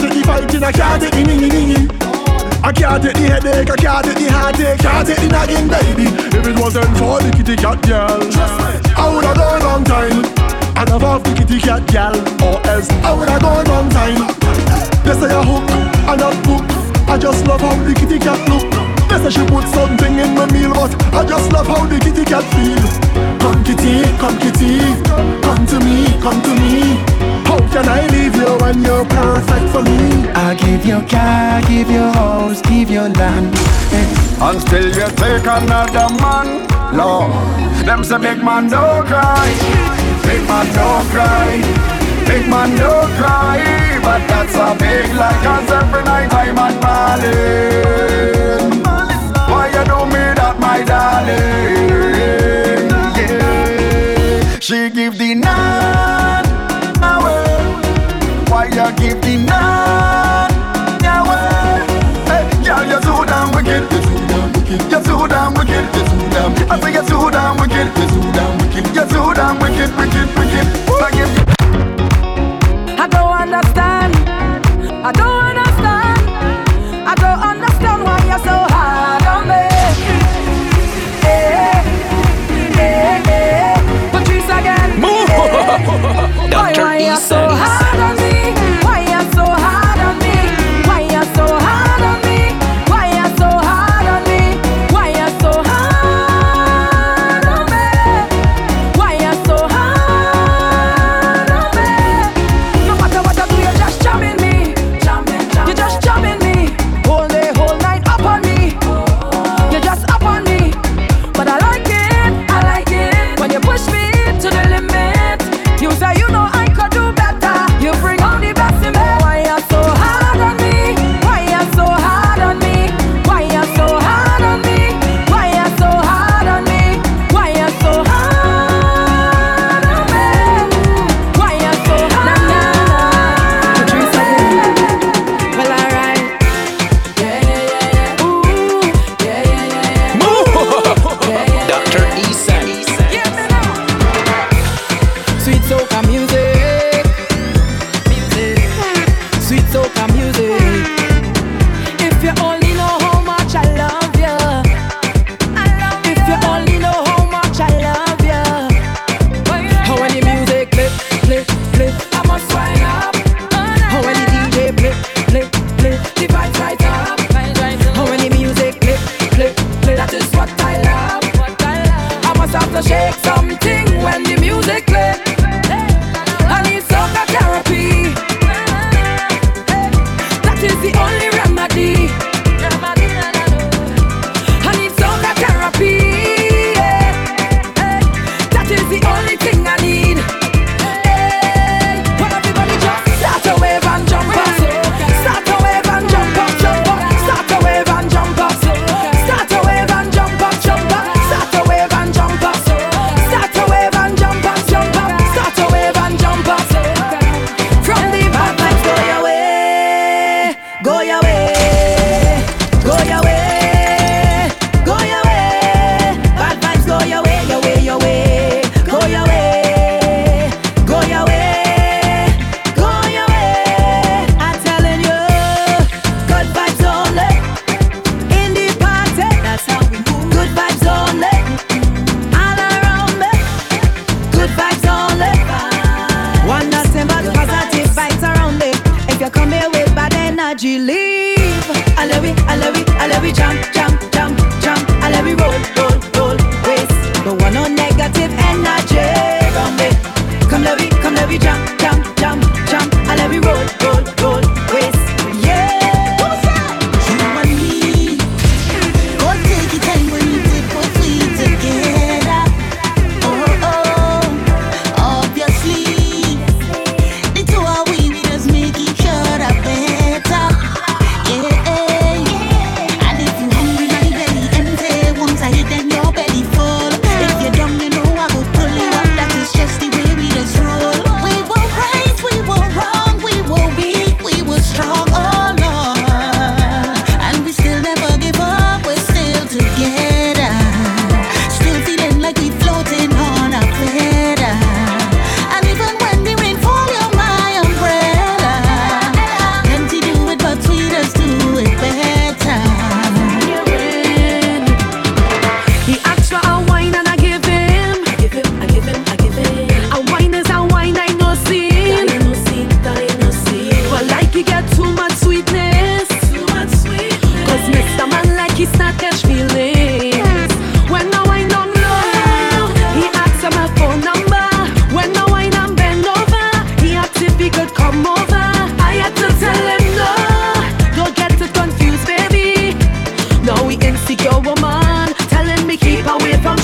take the fighting. I can't take the ninging. I can't take the headache, I can't take the heartache. I can't take the nagging, baby. If it wasn't for the kitty cat girl, I would have gone on time. I never have the kitty cat gal, or else I would have gone on time. They say I hook and I book. I just love how the kitty cat look. They say she put something in my meal, but I just love how another man, Lord. Them say big man don't cry, big man don't cry, big man don't cry. But that's a big lie, cause every night I'm at Marlin. Why you do me that, my darling? Yeah. She give the night away. Why you give the night away? Hey, girl, you're so damn wicked. You're too damn wicked, you're too damn wicked. I say you're too damn wicked, you're too damn wicked. You're too damn wicked, wicked, wicked. I don't understand. I don't understand. I don't understand why you're so hard on me. Eh, eh, eh. Patrice again. Move. Why, why you're so hard on me? Why you're so hard on me? Why you're so hard on me? Why you're so hard?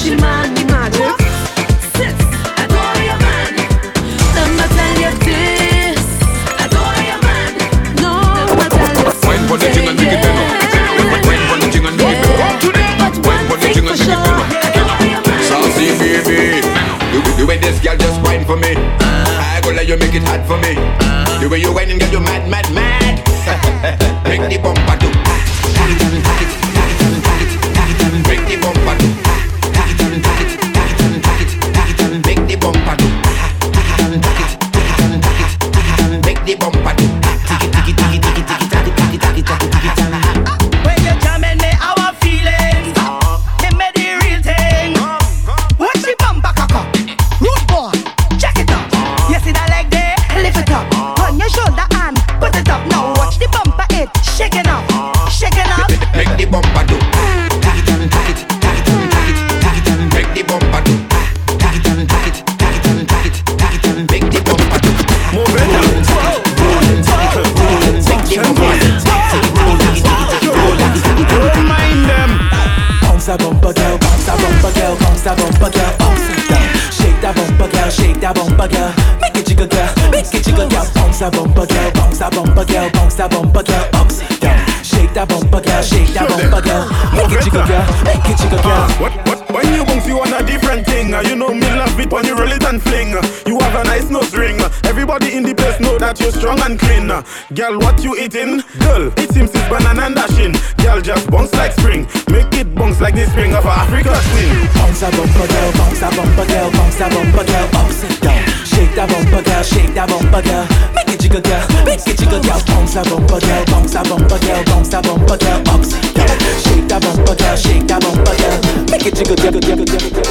Trzymani magic Sys, adore your man. Nam Natalia dys, adore your man. No Natalia sys. When one thing I need it enough. When one thing I need it enough. Today but one thing for sure. Adore your man. Saucy baby, the way this girl just whine for me, I go let you make it hard for me. The way you whine and get you mad, mad, mad. Make the bumper do. Make the bumper do. Make the bumper do. Make the bumper do. When you jamming me our feelings, give me the real thing. Watch the bumper cock up, root ball, check it up. You see that leg there? Lift it up. On your shoulder and put it up. Now watch the bumper, it shaking up, shaking up. Make the bumper do. Bounce that bumper girl, bounce it down. Shake that bumper girl, shake that bumper girl. Make it jiggle girl, make it jiggle girl. Bounce that bumper girl, bounce that bumper girl, bounce that bumper girl, bounce it down. Shake that bumper girl, shake that bumper girl. Make it jiggle girl, make it jiggle girl. What what when you bounce you want a different thing. You know me love it when you roll it and fling. You have a nice nose ring. Everybody in the place know that you're strong and clean. Girl, what you eating? Girl, it seems it's banana and dashing. Girl, just bounce like spring. Make it bounce like the spring of Africa swing. Bounce a bumper girl, bounce a bumper girl, bounce a bumper girl, bounce it down. Shake that bumper girl, shake that bumper girl. Make it jiggle girl, make it jiggle girl. Bounce a bumper girl, bounce a bumper girl, bounce a bumper girl, bounce it down. Shake that bumper girl, shake that bumper girl. Make it jiggle jiggle jiggle jiggle.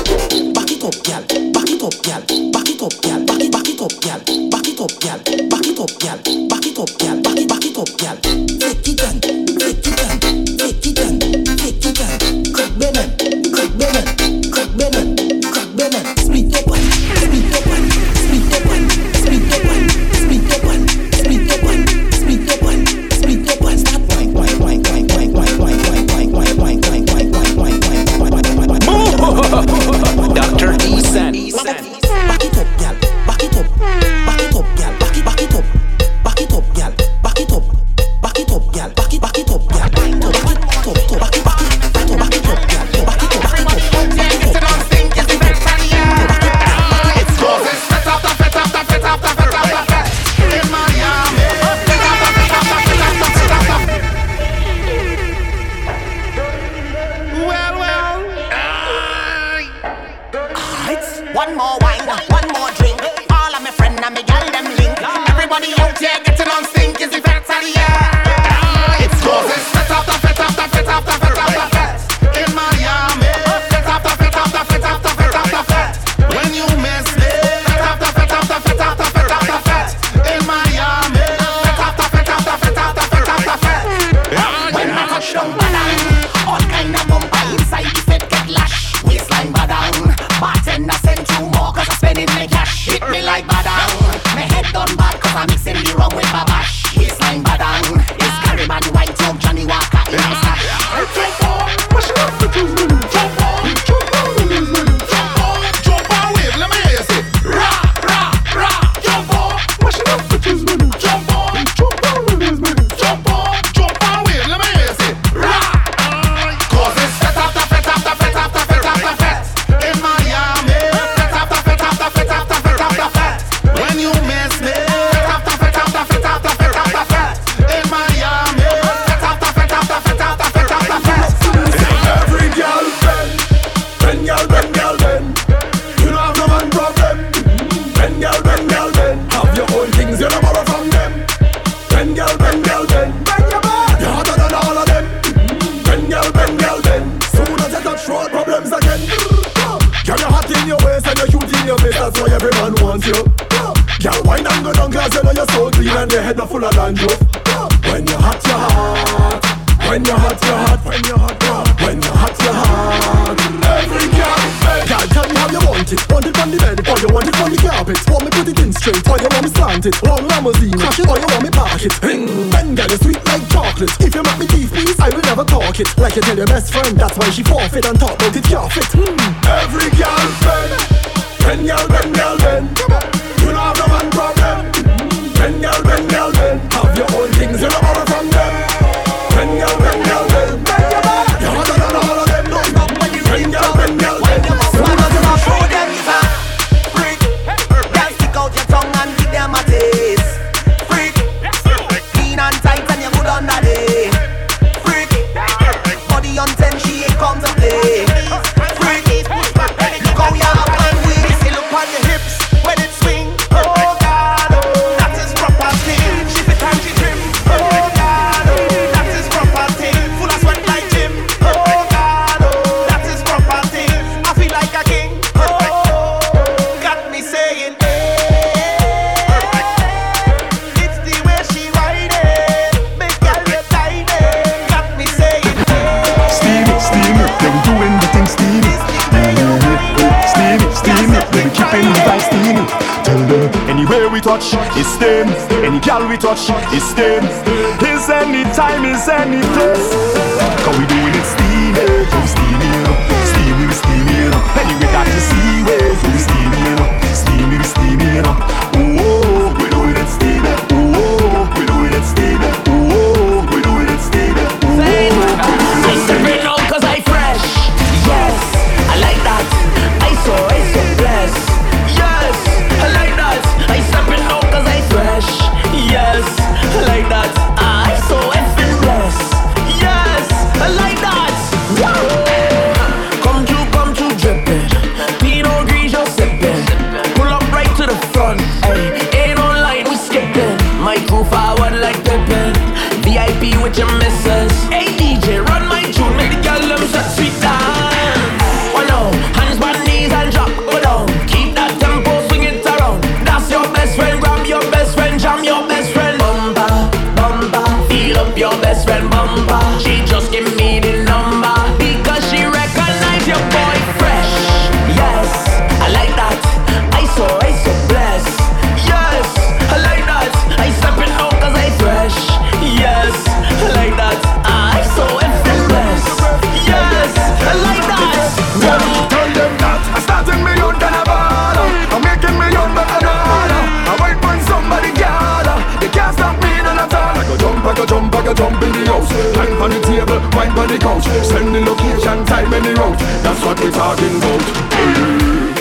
Back it up, girl. Back it up, girl. Back it up, girl. Back it, back it up, girl. Back it up, girl. Back it up, girl. Back it up, girl. Back it, back it up, girl. Take it down, take it down, take it down, take it down. Crack Bennett, crack Bennett, crack Bennett, crack Bennett. Split up one, split up one, split up one, split up one, split up one, split up one, split up one, split up one. Stop wine, wine, wine, wine, wine, wine, wine, wine, wine, wine, wine, wine, wine, wine, wine, wine, wine. Doctor Eason, Eason. Like you tell your best friend, that's why she forfeit and talk about it, can't fit. Mm. gripping by steam. Tell them anywhere we touch is stained, any gal we touch is stained. Is any time, is any place, cause we doing it steamy. So steamy, steamy, steamy. Anyway that you see, we're steamy, steamy, steamy. Oh, we're doing it steamy. Oh, we're doing it steamy. Oh, we're doing it steamy. Oh, we're doing it steamy. Send the location, time and the route. That's what we're talking about.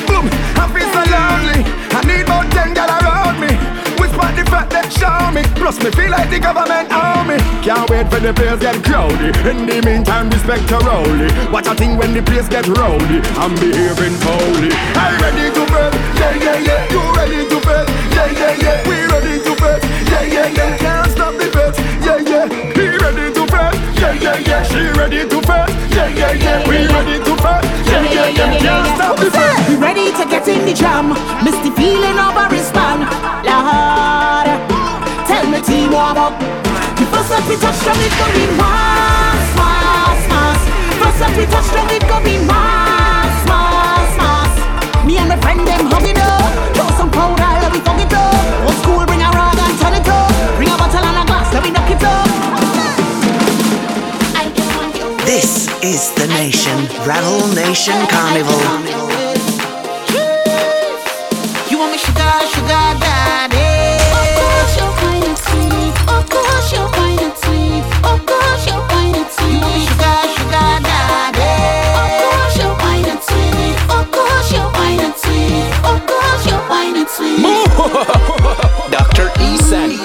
Boom, I feel so lonely. I need more ten girls around me. Whisper the fact that show me. Plus me feel like the government army. Can't wait for the place get crowded. In the meantime, respect to Rowley. Watch a thing when the place get rowdy. I'm behaving boldly. I'm ready to burn, yeah, yeah, yeah. You ready to burn, yeah, yeah, yeah. We ready to burn, yeah, yeah, yeah. Can't stop the burst, yeah, yeah. He ready to burn. Yeah, yeah, yeah, she ready to burst. Yeah, yeah, yeah, we ready to burst. Yeah, yeah, yeah, can't stop the burst. We ready to get in the jam. Miss the feeling of a wristband. Lord, tell me team warm up. The first up we touch them, it going mass, mass, mass. First up we touch them, it going mass, mass, mass. Me and my friend them hugging up. Throw some powder, let me fuck it up. Old school, bring a rag and turn it up. Bring a bottle and a glass, let me knock it up. This is the nation, Rattle Nation Carnival. You want me sugar, sugar daddy? Of course you'll find it sweet. Of course you'll find it sweet. Of course you'll find it sweet. You want me sugar, sugar daddy? Of course you'll find it sweet. Of course you'll find it sweet. Of course you'll find it sweet. Doctor Eason.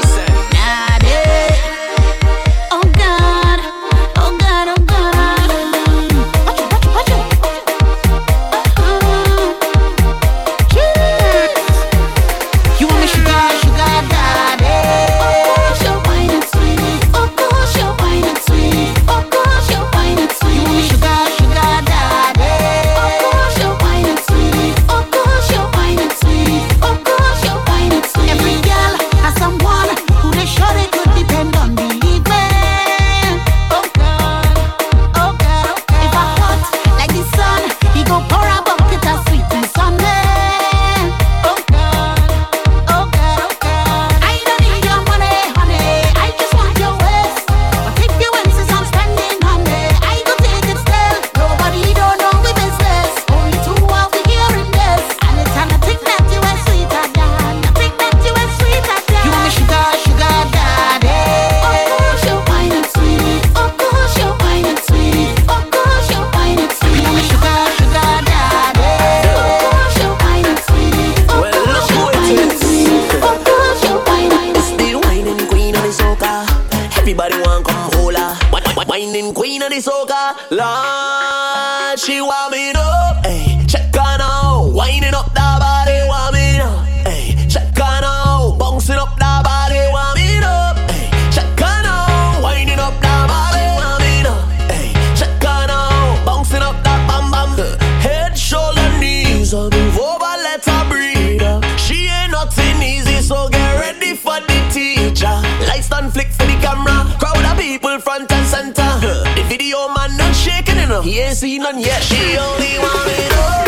He ain't seen none yet. She only want it up.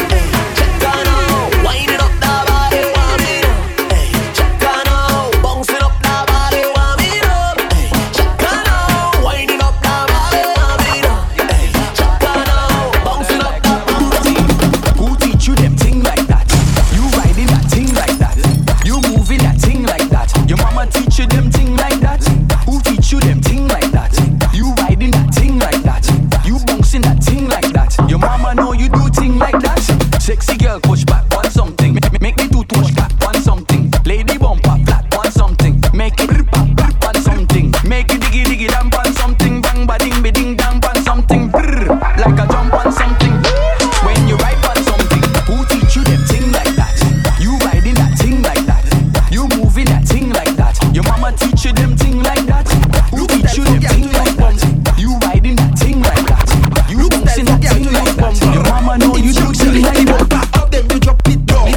Check on her, wind it up now. thing like that. Sexy girl, push back, want something. Make, make me do touch back, want something. Lady bumper, flat, want something. Make it rip up, rip on something. Make it diggy diggy damp on something. Bang ba ding be ding damp on something. Brr, like a jump on something. When you ride on something, who teach you them thing like that? You riding that thing like that. You moving that thing like that. Your mama teach you them thing like that. Who teach you them thing like that? You riding that thing like that. You dancing that thing like that. Your mama know you do thing like that. Don't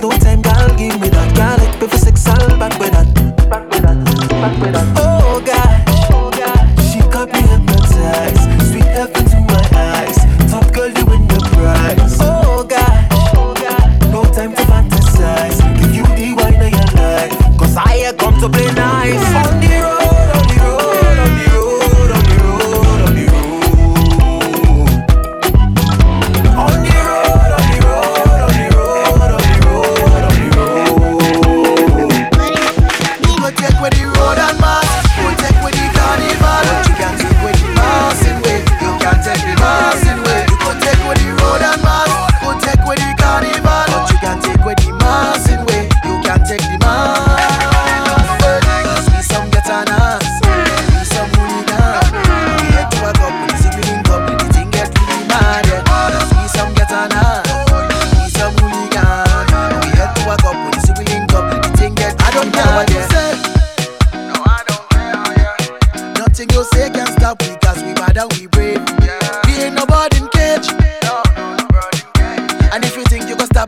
No time, girl, give me that. Girl, it be for six, all back with that. Back with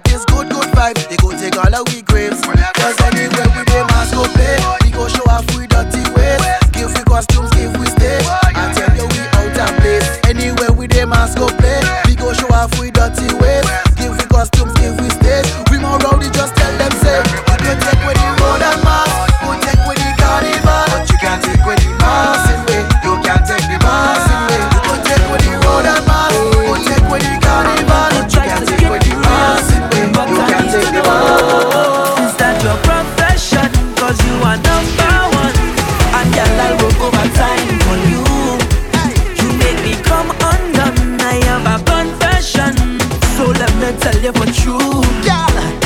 practice good, good vibes. They go take all of we graves. Cause anywhere we dey must go play. We go show off we dirty ways. Give we costumes, give we stage. I tell you we out of place. Anywhere we dey must go play. We go show off we dirty ways. Give we costumes, give we stage. We more rowdy, just tell them say. Go take with the road and mass. Go take with the carnival. But you can't take with the mass in way. You can't take the mass in way. Go take with the road and mass. Go take with the carnival. But you can't take with the mass in way. You can't take the mass. Is that your profession? Cause you are number one. And your life will go over time for you. You make me come undone. I have a confession. So let me tell you for true.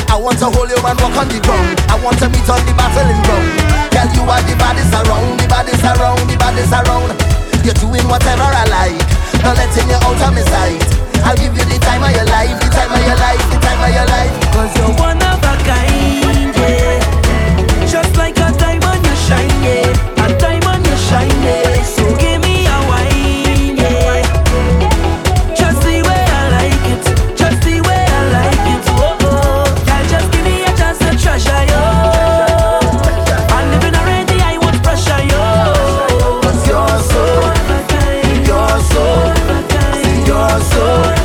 I want to hold you and walk on the ground. I want to meet on the battling ground. Girl, you are the baddest around, the baddest around, the baddest around. You're doing whatever I like, not letting you out of my sight. I'll give you the time of your life, the time of your life, the time of your life. Cause you're one of a kind, yeah. Just like a diamond you shine, yeah. A diamond you shine, yeah. So give me a wine, yeah. Just the way I like it, just the way I like it. Oh-oh. Just give me a chance to treasure you. I'm living already, I won't pressure you. Cause you're so, you're so, you're so,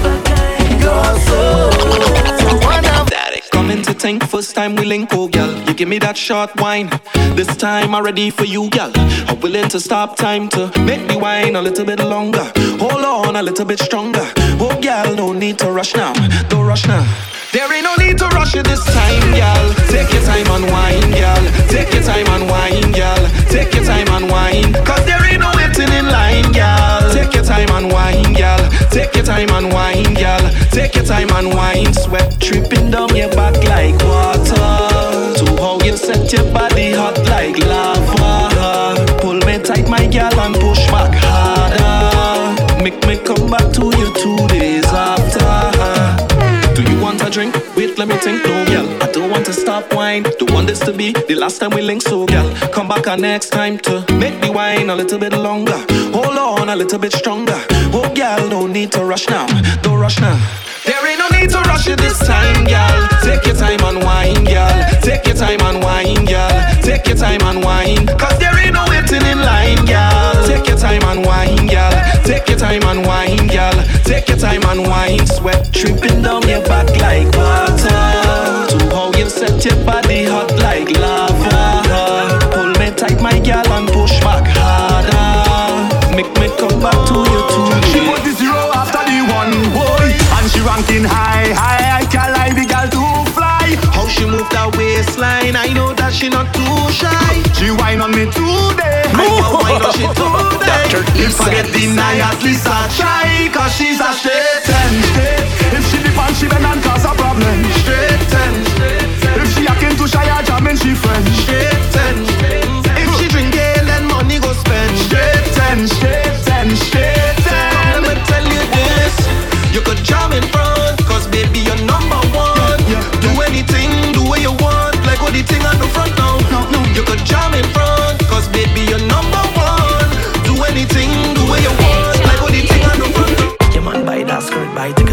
you're so. One of that coming to tank, first time we link, oh girl. You give me that short wine, this time I'm ready for you, girl. I'm willing to stop time to make the wine a little bit longer. Hold on a little bit stronger. Oh girl, no need to rush now, don't rush now. There ain't no need to rush it this time, y'all. Take your time and wine, y'all. Take your time and wine, y'all. Take your time and wine. Cause there ain't no waiting in line, y'all. Take your time and wine, y'all. Take your time and wine, y'all. Take your time and wine. Sweat tripping down your back like water. To how you set your body hot like lava. Pull me tight, my girl, and push back harder. Make me come back to you two days after. Do you want a drink? Wait, let me think. No, girl, I don't want to stop wine. Don't want this to be the last time we link. So, girl, come back a next time to make the wine a little bit longer. Hold on a little bit stronger. Oh, girl, no need to rush now. Don't rush now. There ain't no need to rush it this time, girl. Take your time and wine, girl. Take your time and wine, girl. Take your time and wine. Cause there ain't no waiting in line, girl. Take your time and wine, girl. Take your time and wine, girl. Take your time and wine. Sweat tripping down your back like water. To how you set your body hot like lava. Pull me tight, my girl, and push back harder. Make me come back to you too. She put the zero after the one, boy. And she ranking high, high. I can't lie, the girl too fly. How she move that waistline, I know that she not too shy. She whine on me today. I know why not she today. If I get denied, at least I try. Cause she's a straight ten. If she dip and she bend and cause a problem, straight ten. If she akin to shy a jam and she friend, straight ten. If she drink ale and money go spend, straight ten, straight ten, straight ten. Come let me tell you this, you could jam in front, cause baby you're number one. Do anything, do what you want, like all the thing on the front now. You could jam in front, cause baby you're number one. Do anything, do what you want, like all the thing on the front now. Your man buy that skirt, buy ticket.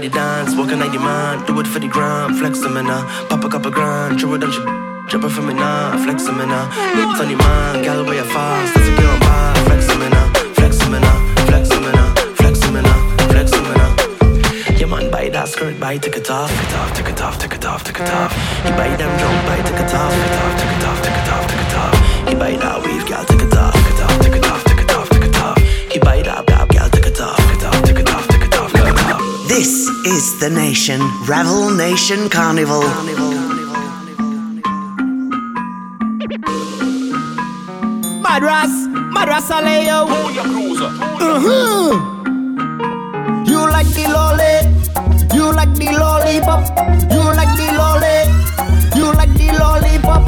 The dance, walking at your man, do it for the gram, flex them in her, pop a couple grand, throw it on your drop it for me now, flex them in her, lips on your man, gal where you fast, that's a girl on bar, flex them in her, flex them in her, flex them in her, flex them in her, flex them in her. Your man buy that skirt, buy take it off, take it off, take it off, take it off, take it off. You buy them jump, buy take it off, take it off, take it off, take it off, take it off. You buy that weave, gal take it off, take it off, take it off, take it off, take it off. You buy that blab, gal take it off, take it off, take it off. This is the Nation, Ravel Nation Carnival. Madras, Madras Aleo. Uh-huh. You like the lolly, you like the lollipop, you like the lolly, you like the lollipop.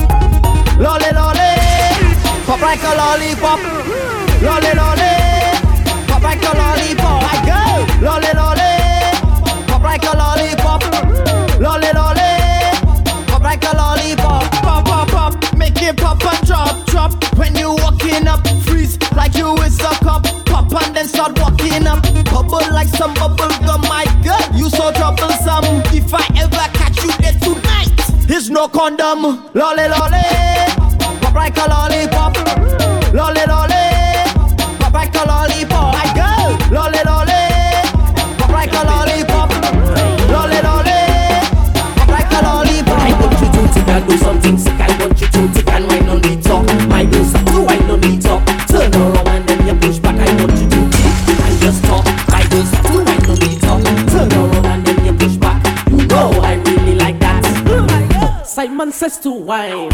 Lolly, lolly, pop like a lollipop. Lolly, lolly, pop like a lollipop. I go, lolly, lolly. Like a lollipop, lolly lolly, pop like a lollipop. no condom. Lolly lolly, pop like a lollipop. Lolly lolly, pop like a lollipop. My girl, lolly lolly, pop like a lollipop. Lolly lolly, pop like a lollipop. I want you to tick and do something sick. I want you to tick and wine on the top. My girls do wine on the top. Turn around and then you push back. I want you to tick and just talk. My girls do wine on the top. Turn around and then you push back. You know I really like that. Simon says to wine,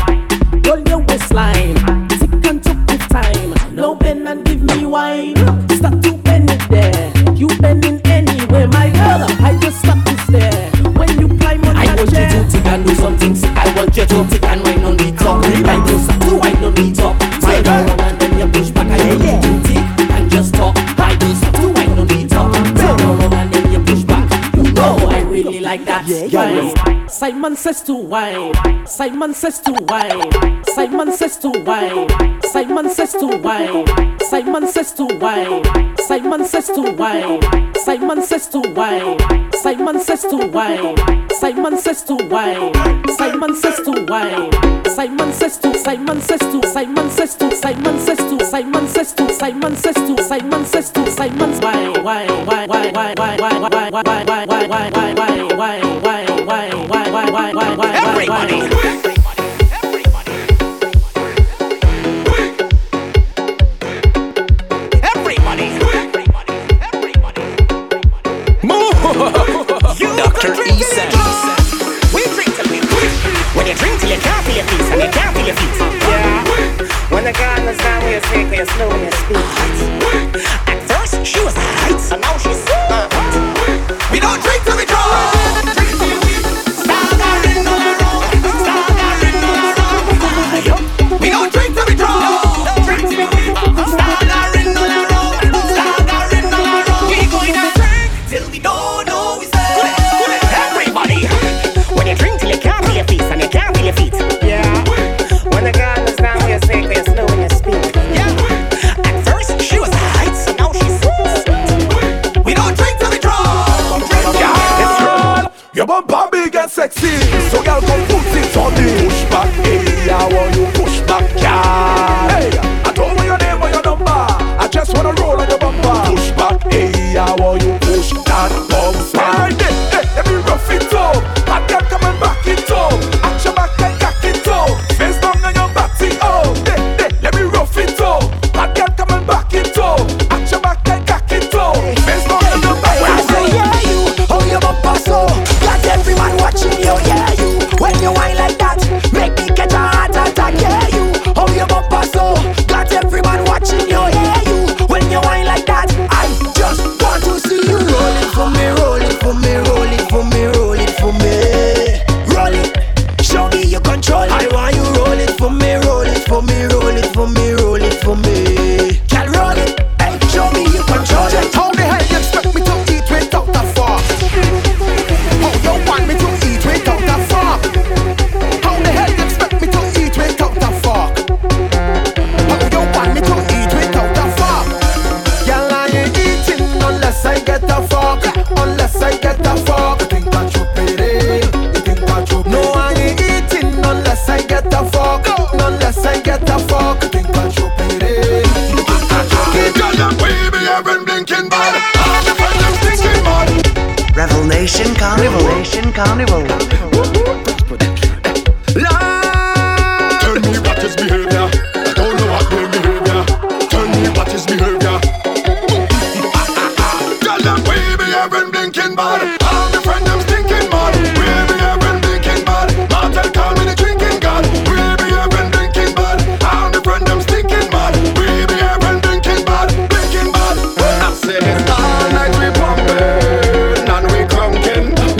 roll your waistline, tick and took the time. Now bend and give me wine. Start to bend it there, you bend in anywhere. My girl, I just start to stare when you climb on that chair. I want you to tick and do something sick. I want you to tick and wine on the top. I just start to wine on the top. Turn around and then you push back. I want you to tick and just talk. I just start to wine on the top. Turn around and then you push back. You know I really like that. Right. Simon says to wine. Simon says to wine. Simon says to wine. Simon says to wine. Simon says to wine. Simon says to wine. Simon says to wine. Simon says to wine. Simon says to wine. Simon says to wine. Simon says to. Simon says to. Simon says to. Simon says to. Simon says to. Simon says to. Simon says to. Simon's wine. Wine. Wine. Wine. Wine. Wine. Wine. Wine. Wine. Wine. Wine. Wine. Wine. Wine. Wine. Why, why, why, why, why, why, everybody, why, why, why, why. All night we pumping and we drunken,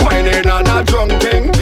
whining on a drunk thing.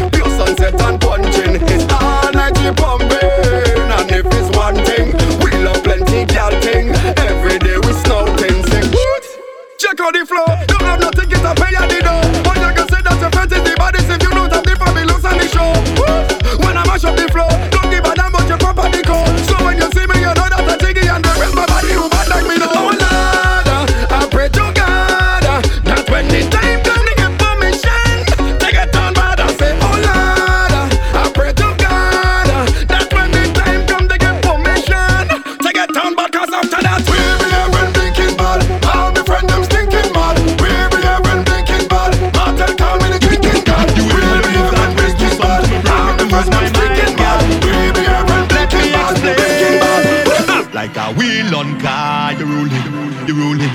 Jah will on God, you rule it, you rule it.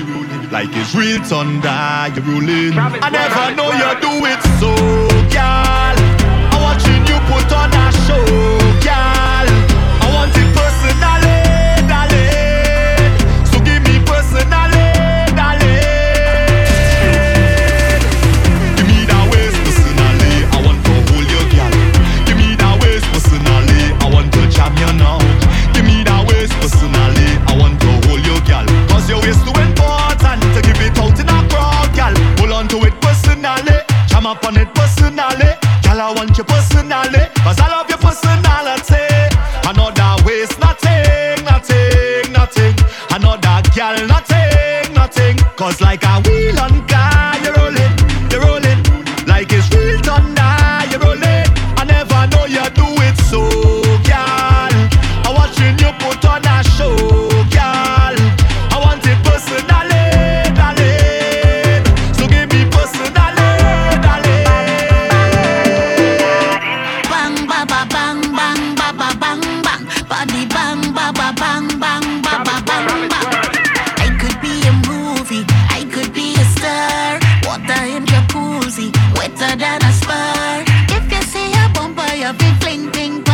Like it's real thunder, you rule it. I never know you do it so, girl. I'm watching you put on a show, girl. I want it personally, darling. So give me personally, darling. Give me that waist personally, I want to hold you, girl. Give me that waist personally, I want to jam you now. Give me that waist personally, I want to hold you, girl. Cause your waist too important to give it out in a crowd, girl. Hold on to it personally, jam up on it personally. Girl, I want you personally, cause I love your personality. Another waist, nothing, nothing, nothing. Another girl, nothing, nothing. Cause like a wheel on car, you roll it, you roll it. Like it's real thunder, you roll it. I never know you do it so. You put on a show, girl. I want it personally, darling. So give me personally, darling. Bang ba ba bang bang ba ba bang bang. Body bang ba ba bang bang ba ba bang bang. I could be a movie, I could be a star. Water in jacuzzi, wetter than a spar. If you see a bumper, you'll be fling ping banana.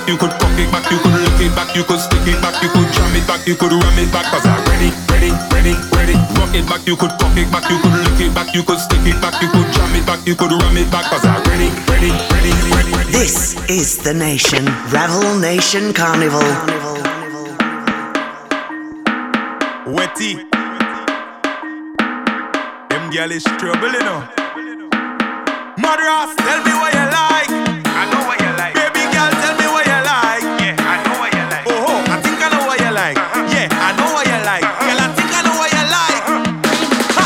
You could ram it back, cause I'm ready, ready, ready, ready. Rock it back, you could cock it back, you could lick it back, you could stick it back, you could jam it back, you could ram it back, cause I'm ready, ready, ready, ready, ready. This is the Nation, Ravel Nation Carnival. Wetty, them girl is trouble, you know. Madras, tell me what you like. I know what you like. Baby girl, tell me what you like. Yeah, I know what you like. Oh, ho, I think I know what you like. I know what you like, girl. I think I know what you like. Ha,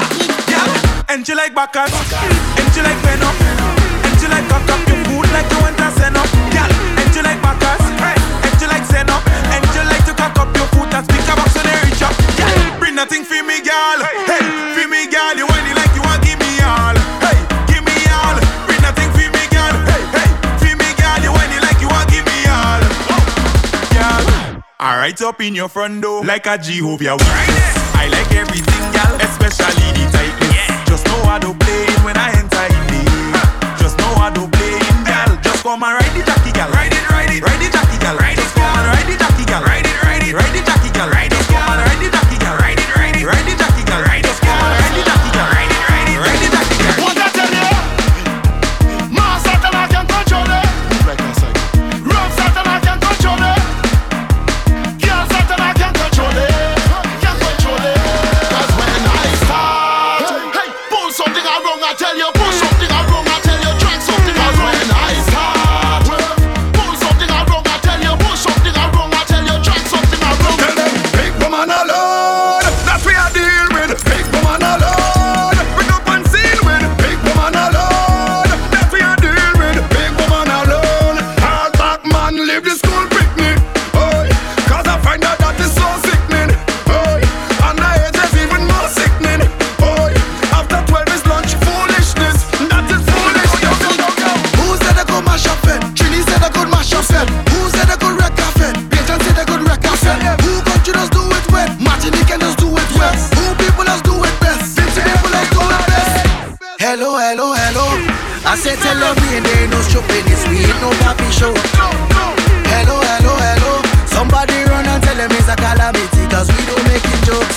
yeah. And you like bacchus, and you like venom, and you like cock up your food like you want to send up, girl. And you like bacchus, and you like send up, and you like to cock up your food and speak about so they reach up, girl. Bring nothing for me, girl. Hey, for me, girl. You want it like you want, give me all. Hey, give me all. Bring nothing for me, girl. Hey, hey, for me, girl. You want it like you want, give me all, girl. I right up in your front door like a Jehovah Witness. I like everything, girl, especially the tightness. Yeah. Just know how to play it when I enter in the huh. Just know how to play it, girl. Just come and ride the jockey, girl. Ride it, ride it, ride the jockey, girl. Ride it, come and ride the jockey, girl. Ride it, ride it, ride the jockey, girl. Ride it, come and ride the jockey, girl. Ride it, ride it, ride the jockey, girl. Ride it, come and ride the jockey, girl. Ride it, ride it, ride the jockey, girl. What I tell you? Man, Satan, I can control it. Move like a psycho. Run, Satan, I can control it. Control it, can't control it, cause when catch up in the street, no papi show. Hello, hello, hello. Somebody run and tell them it's a calamity, cause we don't making jokes.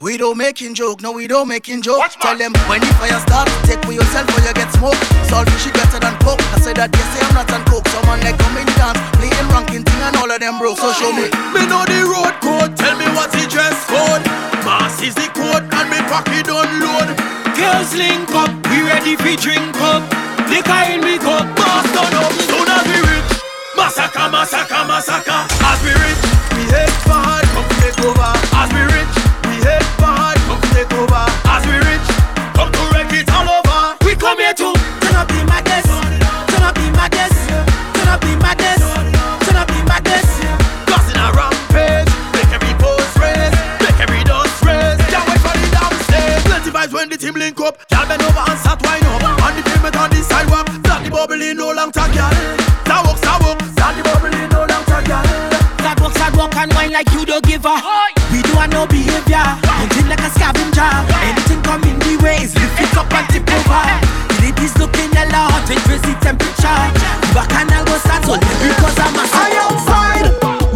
We don't making joke, no we don't making joke. Watch tell them when the fire starts, take for yourself or you get smoked. Salt shit better than coke. I said that they say I'm not on coke. Someone like come in dance, playing ranking thing and all of them broke. So show me. Me know the road code, tell me what's the dress code. Mass is the code and me pocket unload. Girls link up, we ready for drink up. Liquor in me cup, mass done up. Soon as we rich, massacre, massacre, massacre. As we rich, we hate for hard, come to take over. As we rich, we hate for hard, come to take over. As we rich, come to wreck it all over. We come here to turn up the madness, turn up the madness, turn up the madness, turn up the madness. Cause in a rampage, make every post race, make every dance race. Can't wait for the damn stage. Plenty vibes when the team link up, y'all bend over and start wine up. On the pavement on the sidewalk, start the bubble in no long time, y'all. Sidewalk, sidewalk, stand the bubble in no long time, yeah. Sidewalk, sidewalk and wine like you don't give a. We do have no behavior, hunting like a scavenger. Anything come in the ways, lift it up and tip over. The ladies looking a lot, hot and crazy temperature. We back and I'll go start so because I'm a I outside,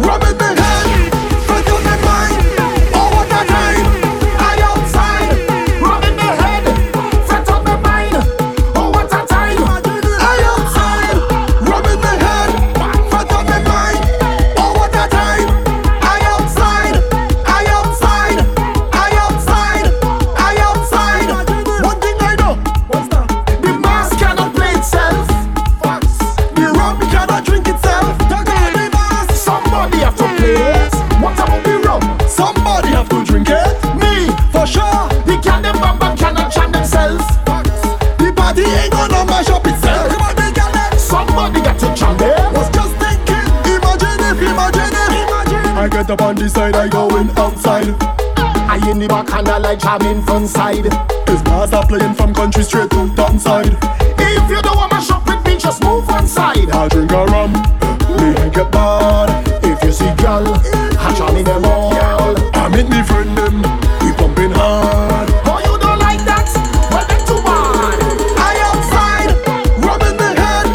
rubbing my head, front of my mind, all what I drive. I outside, rubbing my head, front of my mind, all what I time. I outside. Get up on this side, I going outside. I in the back and I like jamming front side. This bars are playing from country straight to downside. If you don't want to shop with me, just move on side. I drink a rum, me get bad. If you see girl, I jam in them all. I meet me friend them, we pumping hard. Oh, you don't like that? Well, then too bad. I outside, rubbing the head,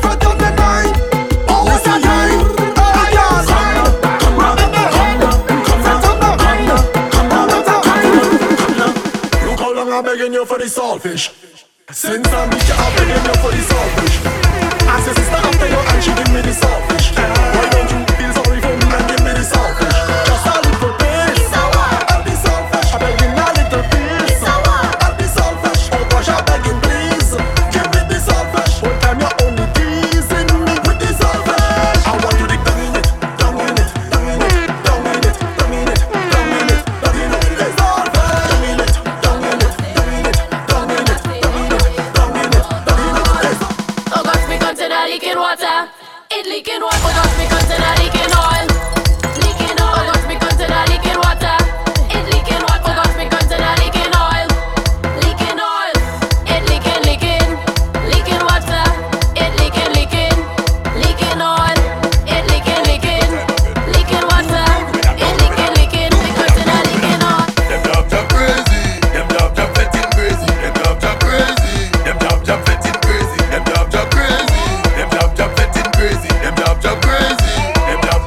front of the mind, always a time. I'm begging you for the saltfish. Since I'm rich, I'm begging you for the saltfish. I say sister after you and she give me the saltfish. Why don't you feel sorry for me and give me the saltfish? Just a little piece of the saltfish. I'm begging a little piece of the saltfish. Oh gosh, I'm begging please, give me the saltfish. One time you're only teasing me with the saltfish. I want you to down in it, down in it, down in it, down in it, down in it, down in it, down in it, down in it. Leaking water, it leaking water. Oh gosh, because it a leaking oil, leaking oil. Oh gosh, because it a leaking water, it leaking water. Oh gosh, because it a leaking oil, leaking oil. It leaking, leaking, leaking water. It leaking, leaking, leaking oil. It leaking, leaking, leaking water. It leaking, leaking, because it a leaking oil. Them doctor crazy, them doctor fetting crazy, them doctor crazy, them doctor fetting crazy, them doctor crazy. Crazy, them dub crazy, them dub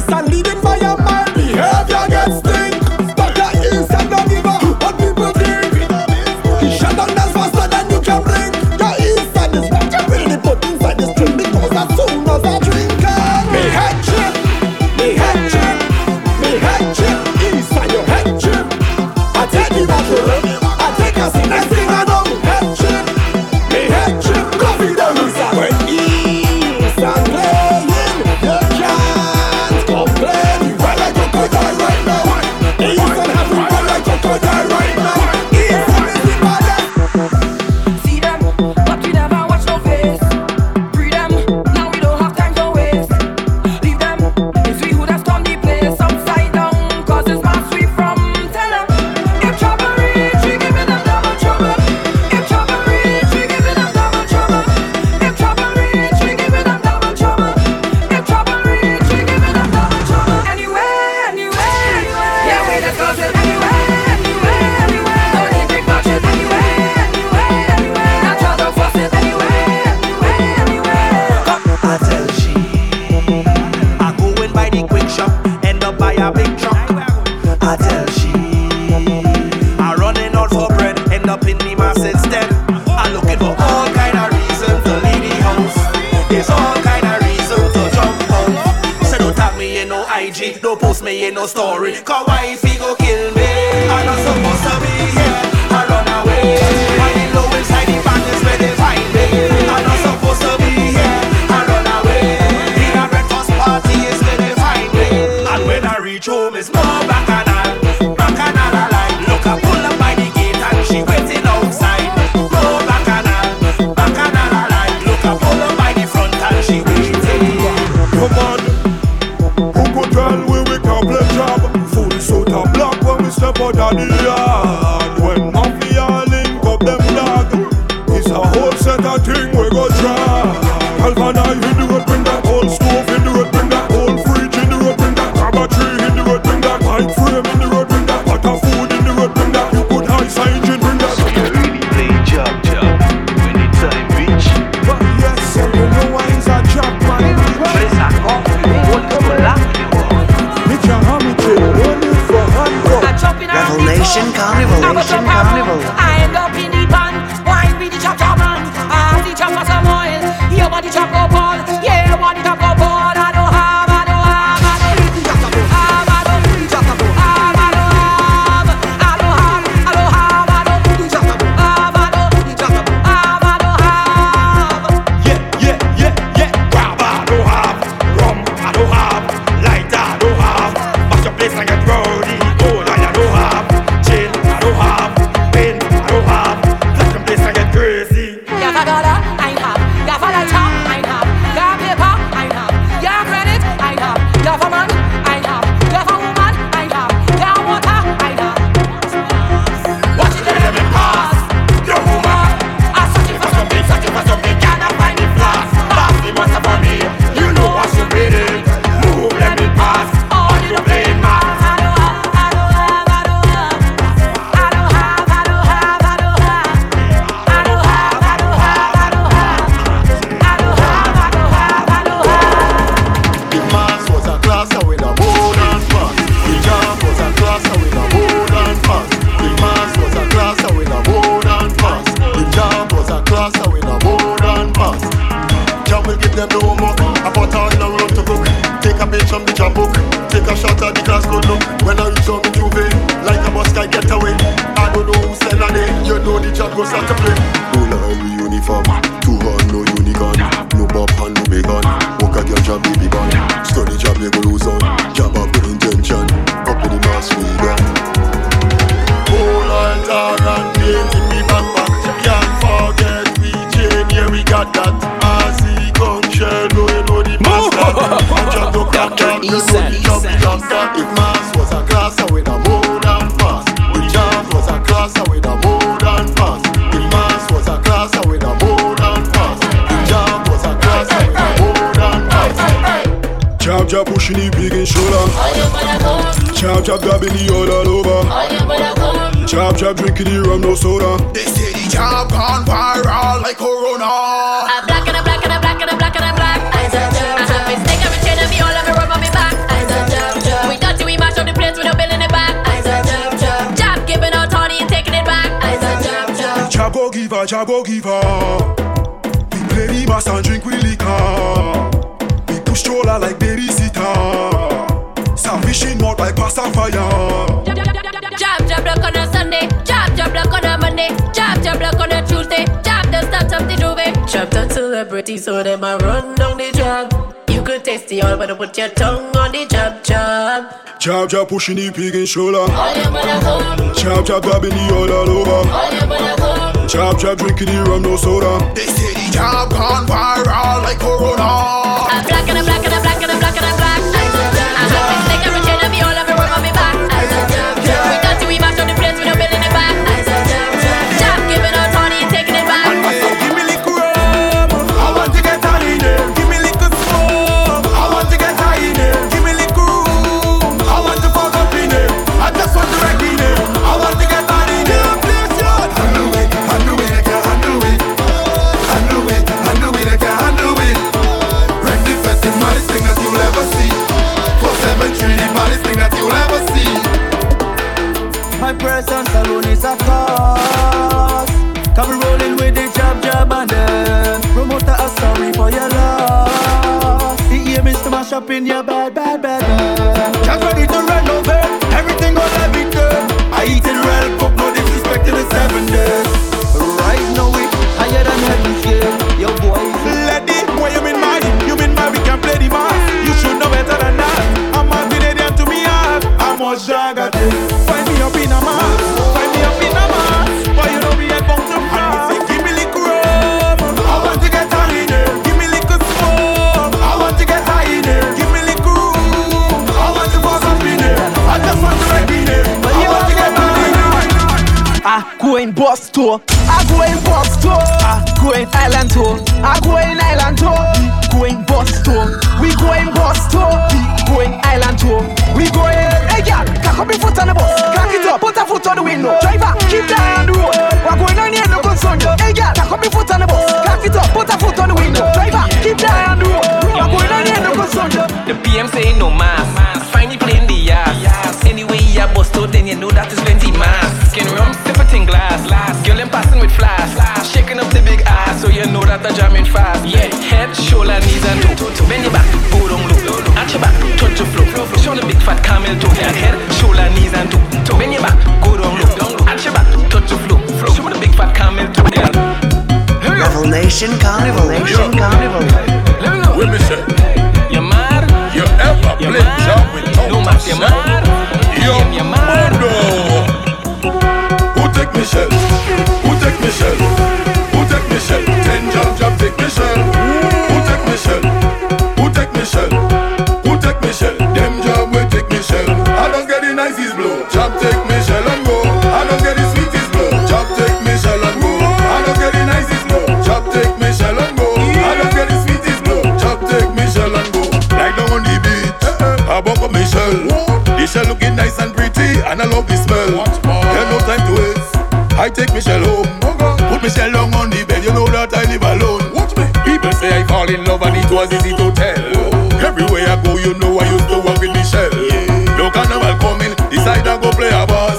this and leading by your mind. Behavior gets stink. But your inside don't give up what people think. Shut down that's faster than you can blink. Your inside is what you really put inside this drink. Because as soon as I drink uh, me head trip, me head trip, me head trip. Inside your head trip I take you back to it. I take a scene, I sing I know. Head trip, me head trip. Coffee down inside when inside playing. You can't complain. You run like a crocodile right now. Inside have you run like a crocodile right now. Inside is the baddest. See them, but we never watch no face. Free them, now we don't have time to waste. Leave them, it's we who have stormed the place upside down. Cause it's my sweet from Teller. If trouble reach, we giving them double trouble. If trouble reach, we giving them double trouble. If trouble reach, we giving them double trouble. If trouble reach, we giving them double trouble. Anyway, anyway, anyway. Yeah, we just cause it anyway, anyway, anyway. Don't need big budget anyway, anyway, anyway. Not try to force it anyway, anyway, anyway. I tell she I go in by the quick shop, end up by a big truck. I tell she I running out for bread, end up in the mass instead. I looking for all kind of reason to leave the house. It's all kind of reason to jump out. So don't tag me in no I G, don't post me in no story. Cause wifey go kill me. I'm not supposed to be here. I run away. I ain't low inside the bank is where they find me. I'm not supposed to be here. I run away. In a breakfast party is where they find me. And when I reach home, it's more bacchanal. Bacchanal alive. Look, I pull up by the gate and she waiting outside. More bacchanal. Bacchanal alive. Look, I pull up by the front and she waiting. Come on. Who could tell we we can play job? Food is so top block when we step out of the yard. When mafia link up them dog, it's a whole set of thing we go try. Galvana in the road, bring that old stove in the road, bring that old fridge in the road, bring that cabbatry in the road, bring that light frame in the road, bring that butter food in the road, bring that you could ice engine, bring that. You really play job job when it's time reach. But yes, sir, you know why it's a job man. Press a coffee, one to laugh you want. It's a hammock, only for handcuff. I chop in a Revelation Carnival, Revelation Carnival. I end up in the pan, why be the chop chop man? I have the chop for some oil, you want the chop go ball, yeah, want the chop go ball. I don't have, I don't have, I don't have, I don't have, I don't have, I don't have, I don't have, I don't have, I don't have, I don't have. Yeah, yeah, yeah, yeah. Grab I don't have, rum I don't have, lighter I don't have. Mash your place like a brownie. Gold I don't have, gin I don't have, pin I don't have. Flash your place like a crazy. Ya got dollar, I have. Ya for the top, I have. Ya paper, I have. Ya credit, I have. Ya for man, I have. Ya for woman, I have. Ya water, I have. Watch it let me pass. Yo woman, I searching for something, searching for something, cannot find the flask. Pass the monster for me. You know what you reading. Move, let me pass. All you playing man. I don't have, I don't have, I don't have. I don't have, I don't have, I don't have. I don't have, I don't have, I don't have. I don't have, I don't have, I don't have. The mass was a cluster with a wooden pass. The jam was a cluster with a wooden pass. The mass was a cluster with a wooden pass. The jam was a cluster with a wooden pass. Jam will give them the homework. About how long room to cook. Take a page from the jam book. Take a shot at the class good look. When I reach home in Juve, like a bus guy get away. I don't know who send a name. You know the jam goes out to play. No Larry uniform, two hand no unicorn. No Bob and no bacon. Walk at your jam baby band. Study jam you go lose on. Jam up with intention. Up in the mass we got. Whole and tar and paint in me backpack. Can't forget we chain, yeah we got that. As he come shell, no you know the bastard. Jam to crack down, you know the jam to jam down. If mass was a class I would have more than pass. The jam was a class I would have more than pass. The mass was a class I would have more than pass. The jam was a class I would have more than pass. Jab jab pushing the big and shoulder. Jab jab dabbing the oil all over. Jab jab drinking the rum no soda. They say the jab gone viral like corona. I'm black and I'm black and I'm black and I'm black and I'm black. I'm a stick, I'm a chain, I'm all on me, roll on me back. I'm a giver, Jah go giver. We play the bass and drink with liquor. We push stroller like babysitter. Salvation not like pass and fire. Jab jab luck on a Sunday, jab jab luck on a Monday, jab jab luck on a Tuesday, jab the stop of the Juve. Trapped on celebrities, so them a run down the job. You could taste the all, but put your tongue on the jab jab. Jab jab pushing the pig in stroller. All your mother home. Jab jab grabbing the all all over. All your mother home. Jab jab drinking the rum no soda. They say the jab gone viral like Corona. I'm black and I'm black and I'm black and I'm black and I'm black. I have this like every chain of me all over work on me back. We got to we back on the place, we don't build in the back. Jab giving out honey and taking it back. Give me liquor, I want to get out in there. My presence alone is a cause. Come rolling with the jab jab and then promoter a sorry for your loss. The aim is to mash up in your bed, bed, bed. Just ready to run over. Everything gonna be done. I eat it well, cook, no disrespect to the seven days. Right now it higher than heaven scale. Your boy is lady, why you mean mine? You mean mine, we can play the man. You should know better than that. I'm a video to me hard. I'm a jagger. Find me up in a man. Find me up in a man. Why you know we ain't come to far? Give me liquor rum. I want to get out in there. Give me liquor smoke. I want to get out in there. Give me liquor room. I want to fuck up in there. I just want to wreck in there. I want to get out in there. I go in boss tour. I go in boss tour. I go in island tour. I go in island tour. Go in boss tour. We go in boss tour. We going island tour. We going. Hey girl, cock up your foot on the bus. Crack it up, put a foot on the window. Driver, keep that on the road. We're going on here, no concern you. Hey girl, cock up your foot on the bus. Crack it up, put a foot on the window. Driver, keep that on the road. We're going on here, no concern you. The P M saying no mask. Finally playing the ass. Anyway, you're busted, then you know that is plenty mass. Skin rum, sip it in glass. Girl, I'm passing with flash. Shaking up the big ass, so you know that I'm jamming fast. Yeah, head, shoulder, knees, and toe. Bend your back, go down low. At your back, touch your flow. Show the big fat camel toe. Yeah, head, shoulder, knees, and toe. Bend your back, go down low. At your back, touch your flow. Show the big fat camel toe. Level Nation Carnival, Nation Carnival. Let me say, you're mad. You ever play job with no match? You're mad. You're mad. Who take me shell? Who take me shell? Who take me shell? Ten job, job, take me shell. Who take me shell? Who take me shell? Them job will take me shell. I don't get the nicest blow. Job take me shell and go. I don't get the sweetest blow. Job take me shell and go. I don't get the nicest blow. Job take me shell and go. I don't get the sweetest blow. Job take me shell and go. Like down on the beach, I bump up my shell. The shell looking nice and pretty, and I love the smell. There's no time to waste. I take me shell home. Put me shell down on the bed. You know that I live alone. People say I fall in love and it was easy to tell. Everywhere I go, you know I used to walk in the shell. No carnival coming, decide I go play a boss.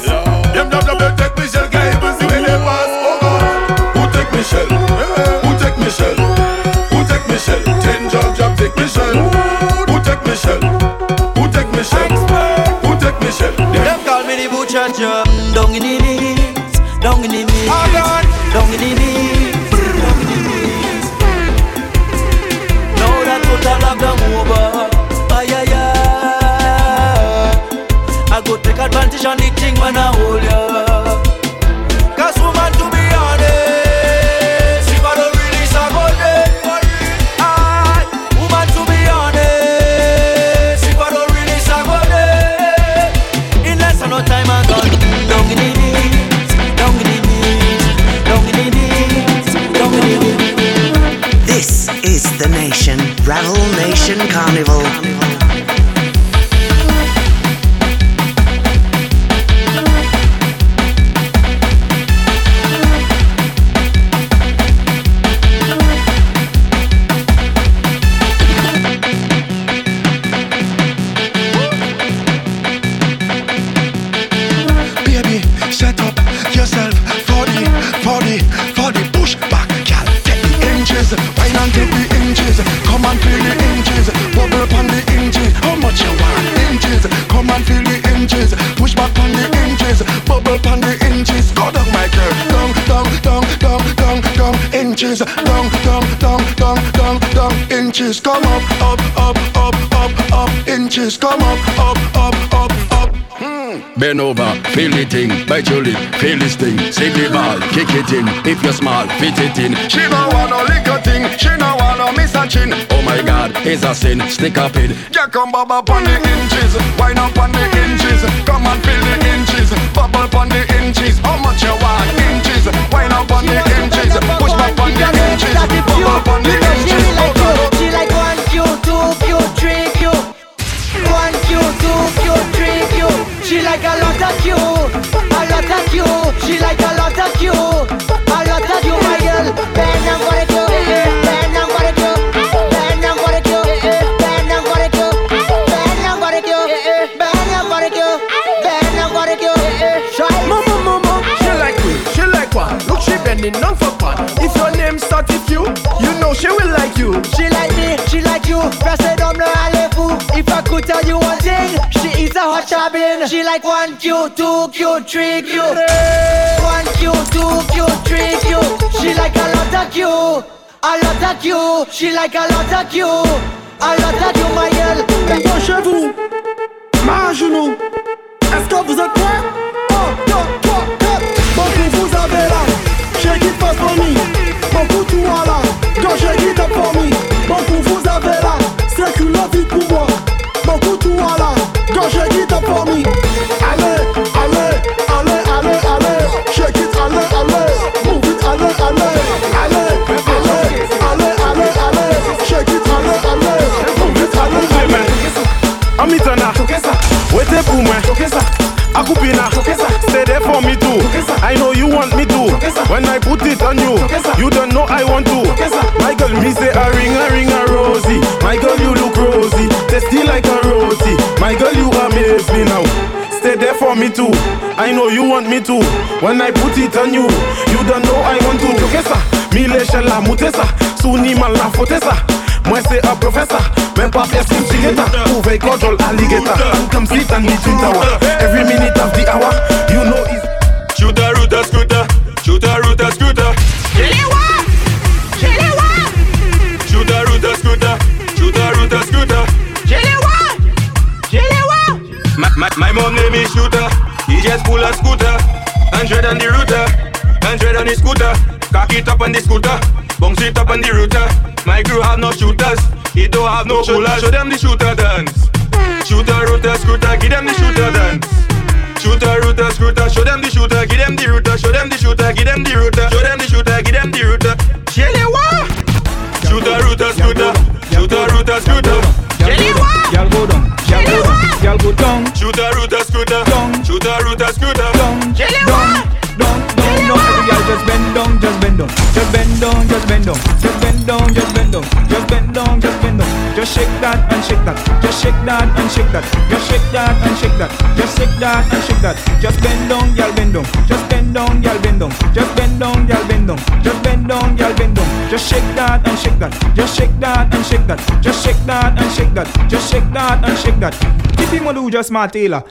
Them jab jab they take me shell, can't even see where they pass. Oh God, who take me shell? Who take me shell? Who take me shell? Ten jab jab take me shell. Who take me shell? Who take me shell? Who take me shell? Them call me the butcher job. Down in the knees, down in the knees, down in the knees. I love them over, ay ay ay. I go take advantage on the thing when I hold ya. Cause woman, to be honest, if I don't release I go dead. I, woman, to be honest, if I don't release I go dead. In less than no time I got down in the knees, down in the knees, down in the knees, down in the knees. This is the Nation. Ravel Nation Carnival. you want inches. Come and feel the inches. Push back on the inches. Bubble on the inches. Go down my girl. Down, down, down, down, down, down, inches. Down, down, down, down, down, down, inches. Come up, up, up, up, up, up, inches. Come up, up, up, up, up. Bend over, feel it in, bite your lip, feel this thing. Sink the ball, kick it in, if you're small, fit it in. She don't wanna lick a thing, she don't wanna miss a chin. Oh my God, it's a sin, stick up in. Yeah, come bob up on the inches, wind up on the inches. Come and feel the inches, bob up on the inches. How much you want, inches, wind up on the inches. Push back on the inches, bob up on the inches. She like one, two, two, two, three, two. One, two, two, two, three, two. She like a lot of you, a lot of you. She like a lot of you, a lot of you, my girl. Bend and what it do, bend and what it do, bend and what it do, bend and what it do, bend and what it do, bend and what it do, bend and what it do. Shot, mama, mama. She like me, she like what? Look, she bending down for part. If your name starts with you, you know she will like you. She like me, she like you. Verse dans le allez-vous. If I could tell you one thing. She's a hot shopping. She like one Q, two Q, three Q. One Q, two Q, three Q. She like a lot of Q, a lot of Q. She like a lot of Q, a lot of Q, my girl. Penchez-vous, main à genoux. Est-ce que vous êtes prêts? un, deux, trois, quatre. Bon, vous avez là. J'ai dit passe pour moi. Bon, vous tu vois là. Quand j'ai dit t'as pour moi. Bon, vous avez là. C'est que la vie pour moi. Beaucoup tout à la, quand je quitte pour moi. Allez, allez, allez, allez, allez. Je quitte, allez, allez. Move it, allez, allez. Allez, allez, allez, allez, allez. Je quitte, allez, allez. Move it, allez, allez. Amitana, wait pour moi. Akupina, stay there for me too. I know you want me too. When I put it on you, you don't know I want to. My girl, me say a ring, a ring, a rosy. My girl, you look rosy. Tasty like a roti. My girl, you amaze me now. Stay there for me too. I know you want me too. When I put it on you, you don't know I want to. Me lesha la mutesa, suni mal la fotesa. Moi c'est un professeur, même pas faire script chigeta. Trouve control alligator, and come sit and meet with our. Every minute of the hour, you know it's Shooter, Ruta, Scooter, Shooter, Ruta, Scooter. Chiliwa, Chiliwa. Shooter, Ruta, Scooter, Shooter, Ruta, Scooter. Chiliwa, Chiliwa. My, my, my mom name is Shooter, he just pull a scooter. Hundred on the router, hundred on the scooter. Cock it up on the scooter, bounce it up on the router. My crew have no shooters, he don't have no coolers. Show them the shooter dance. Shooter, router, scooter, give them the shooter dance. Shooter, router, scooter, show them the shooter, give them the router. Show them the shooter, give them the router. Show them the shooter, give them the router. Chelewa. Shooter, router, scooter, shooter, router, scooter. Chelewa. Y'all go down, y'all go down. Shooter, router, scooter, shooter, router, scooter. Chelewa. Down, down, down, everybody just bend down, just bend down, just bend down, just bend down, just bend down, just bend down, just bend down, just bend down, just shake that and shake that, just shake that and shake that, just shake that and shake that, just shake that and shake that, just bend down, y'all bend down, just bend down, y'all bend down, just bend down, y'all bend down, just bend down, y'all bend down, just shake that and shake that, just shake that and shake that, just shake that and shake that, just shake that and shake that. Keep him on do just my tailor.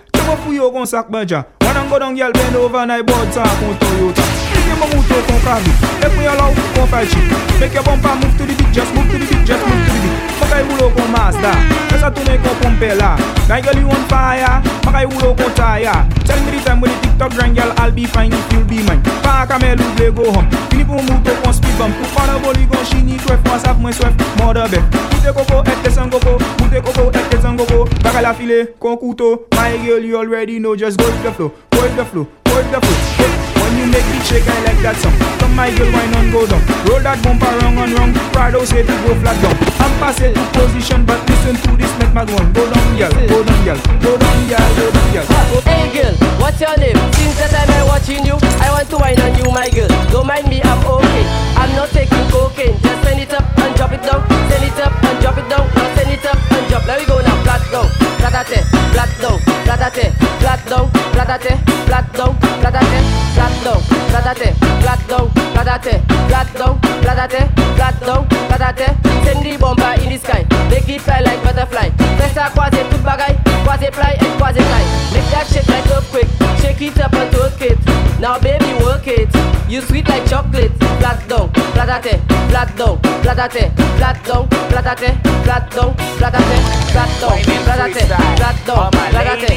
Pour yo gon sac baja. Wanna go down y'all bend over and I board sack on Toyota. Give me motor con carry. Let me allow con fight you. Make your bumper move to the beat, just move to the beat, just move to the beat. Makai wulo con Mazda. Esa tu neko pompela. My girl you on fire. Makai wulo con tire. Tell me the time when the TikTok grind y'all I'll be fine if you'll be mine. Park a me lose go home. Fini pour motor con speed bump. Pour faire le polygon chini twelve mois ça moins twelve mother bet. Moute coco et tes sangoko. Moute coco et tes sangoko. Baga la filet con couteau. My girl you already know, just go with the flow, go with the flow, go with the flow. Hey, when you make me shake, I like that song. Come my girl, why not go down? Roll that bumper wrong and wrong. Prado say to go flat down. I'm past it in position, but listen to this next mad one. Go down, girl, go down, girl, go down, girl, go down, girl. Hey girl, what's your name? Since the time I'm watching you, I want to wine on you, my girl. Don't mind me, I'm okay. I'm not taking cocaine. Just send it up and drop it down. Send it up and drop it down. Send it up and drop. Let me go now, flat down. Flat platate, platou, platate, platou, platate, platou, platate, platou, platate, platou, platate, platou, platate, platou, platate. Send the bomba in the sky, make it fly like butterfly. Let's start quasi tout bagay, quasi fly and quasi fly. Make that shit like earthquake, shake it up and twerk it. Now baby work it, you sweet like chocolate. Platou, platate, platou, platate, platou, platate, platou, platate. Plato, platate, plato, platate,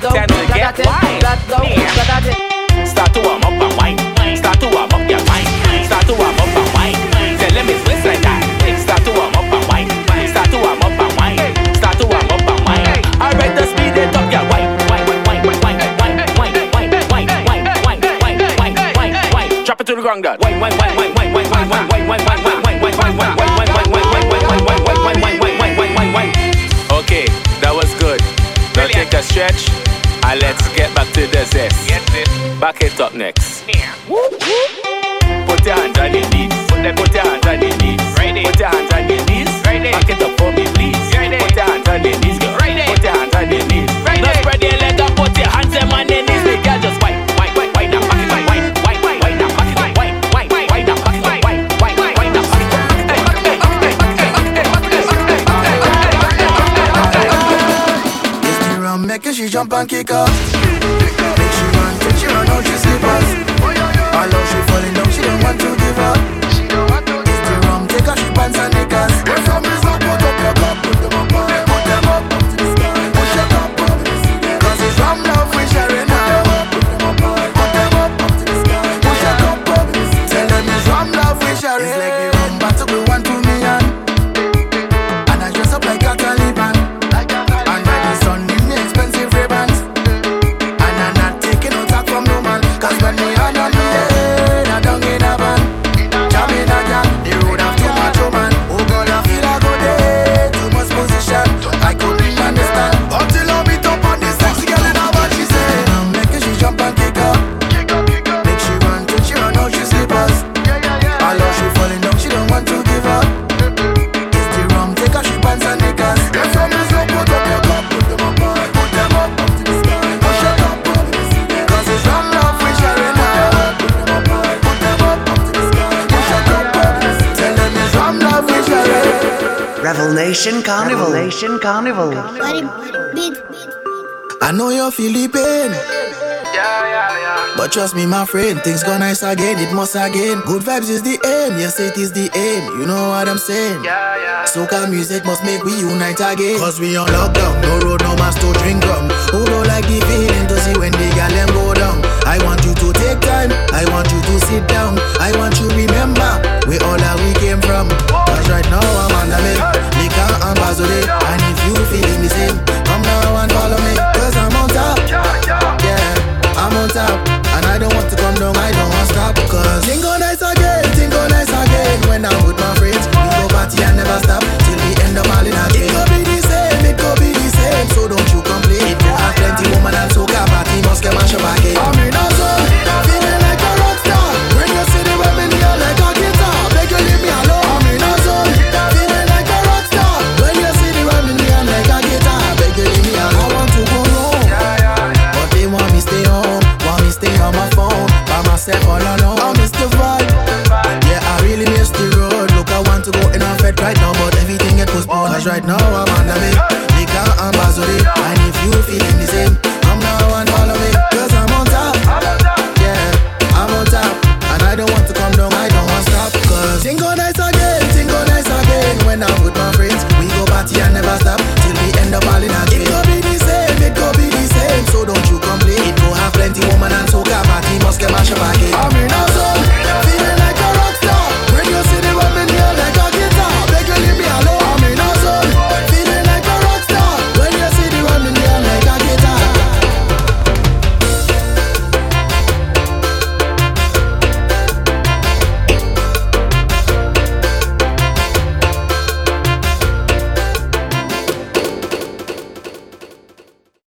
plato, platate, plato, platate. Start to warm up and wine. Start to warm up your mind. Start to warm up and wine. Tell them it's bliss like that. Start to warm up and wine. Start to warm up and wine. Start to warm up and wine. I read the speed they talk your wine. Wine, wine, wine, wine, wine, wine, wine, wine, wine, wine, wine, wine, wine, wine. Drop it to the ground, girl. Wine, wine, wine, wine, wine, wine, wine, wine, wine, wine, wine, wine, wine, wine, wine, wine, wine, wine, wine, wine, wine, wine, wine. Okay, that was good. Now take a stretch and let's get back to the zest. Back it up next. Put your hands on your knees. Put your hands on your knees. Put your hands on your knees. Back it up for me, please. Put your hands on your knees, girl. Put your hands on your knees. Now spread your legs and put your hands on your knees. The girl just wipe, wipe, wipe, wipe, wipe, wipe, wipe, wipe, wipe, wipe, wipe, wipe, wipe, wipe, wipe, wipe, wipe. Make she jump and kick up. Make she run, take she run out she slippers. I love she falling down, she don't want to give up. She don't want to give up. Rum, take her she pants and knickers. If some is up, put up your cup, put them up, put them up, up to the sky, push them up, up to the sky. 'Cause it's from love we sharing now. Put them up, put them up, up to the sky, push them up, up to the sky. Tell them it's from love we sharing. It's like the rum battle we want to million, and I dress up like a Taliban. Revelation Carnival. Revelation Carnival. I know you're feeling pain. Yeah, yeah, yeah. But trust me, my friend, things go nice again. It must again. Good vibes is the aim. Yes, it is the aim. You know what I'm saying? Yeah, yeah. Soca music must make we unite again. 'Cause we on lockdown. No road, no mask to drink from. Who don't like the feeling to see when the gal them go down? I want you to take time. I want you to sit down. I want you to remember where all that we came from. 'Cause right now I'm under me, liquor and bazole. And if you feeling the same, come now and follow me. 'Cause I'm on top, yeah, I'm on top. And I don't want to come down, I don't want to stop. 'Cause things go nice again, things go nice again. When I'm with my friends, we go party and never stop till the end of all in our day. It could be the same, it could be the same, so don't you complain. You have plenty woman and so can party, must come and show back again. I'm in a zone, feeling like a rock star. When you see the women here like a guitar, beg you leave me alone. I'm in a zone, feeling like a rock star. When you see the women here like a guitar, beg you leave me alone. I want to go home, yeah, yeah, yeah. But they want me stay home, want me stay on my phone, by myself all alone. I miss the vibe, yeah, I really miss the road. Look, I want to go in a fed right now, but everything it was born. 'Cause right now I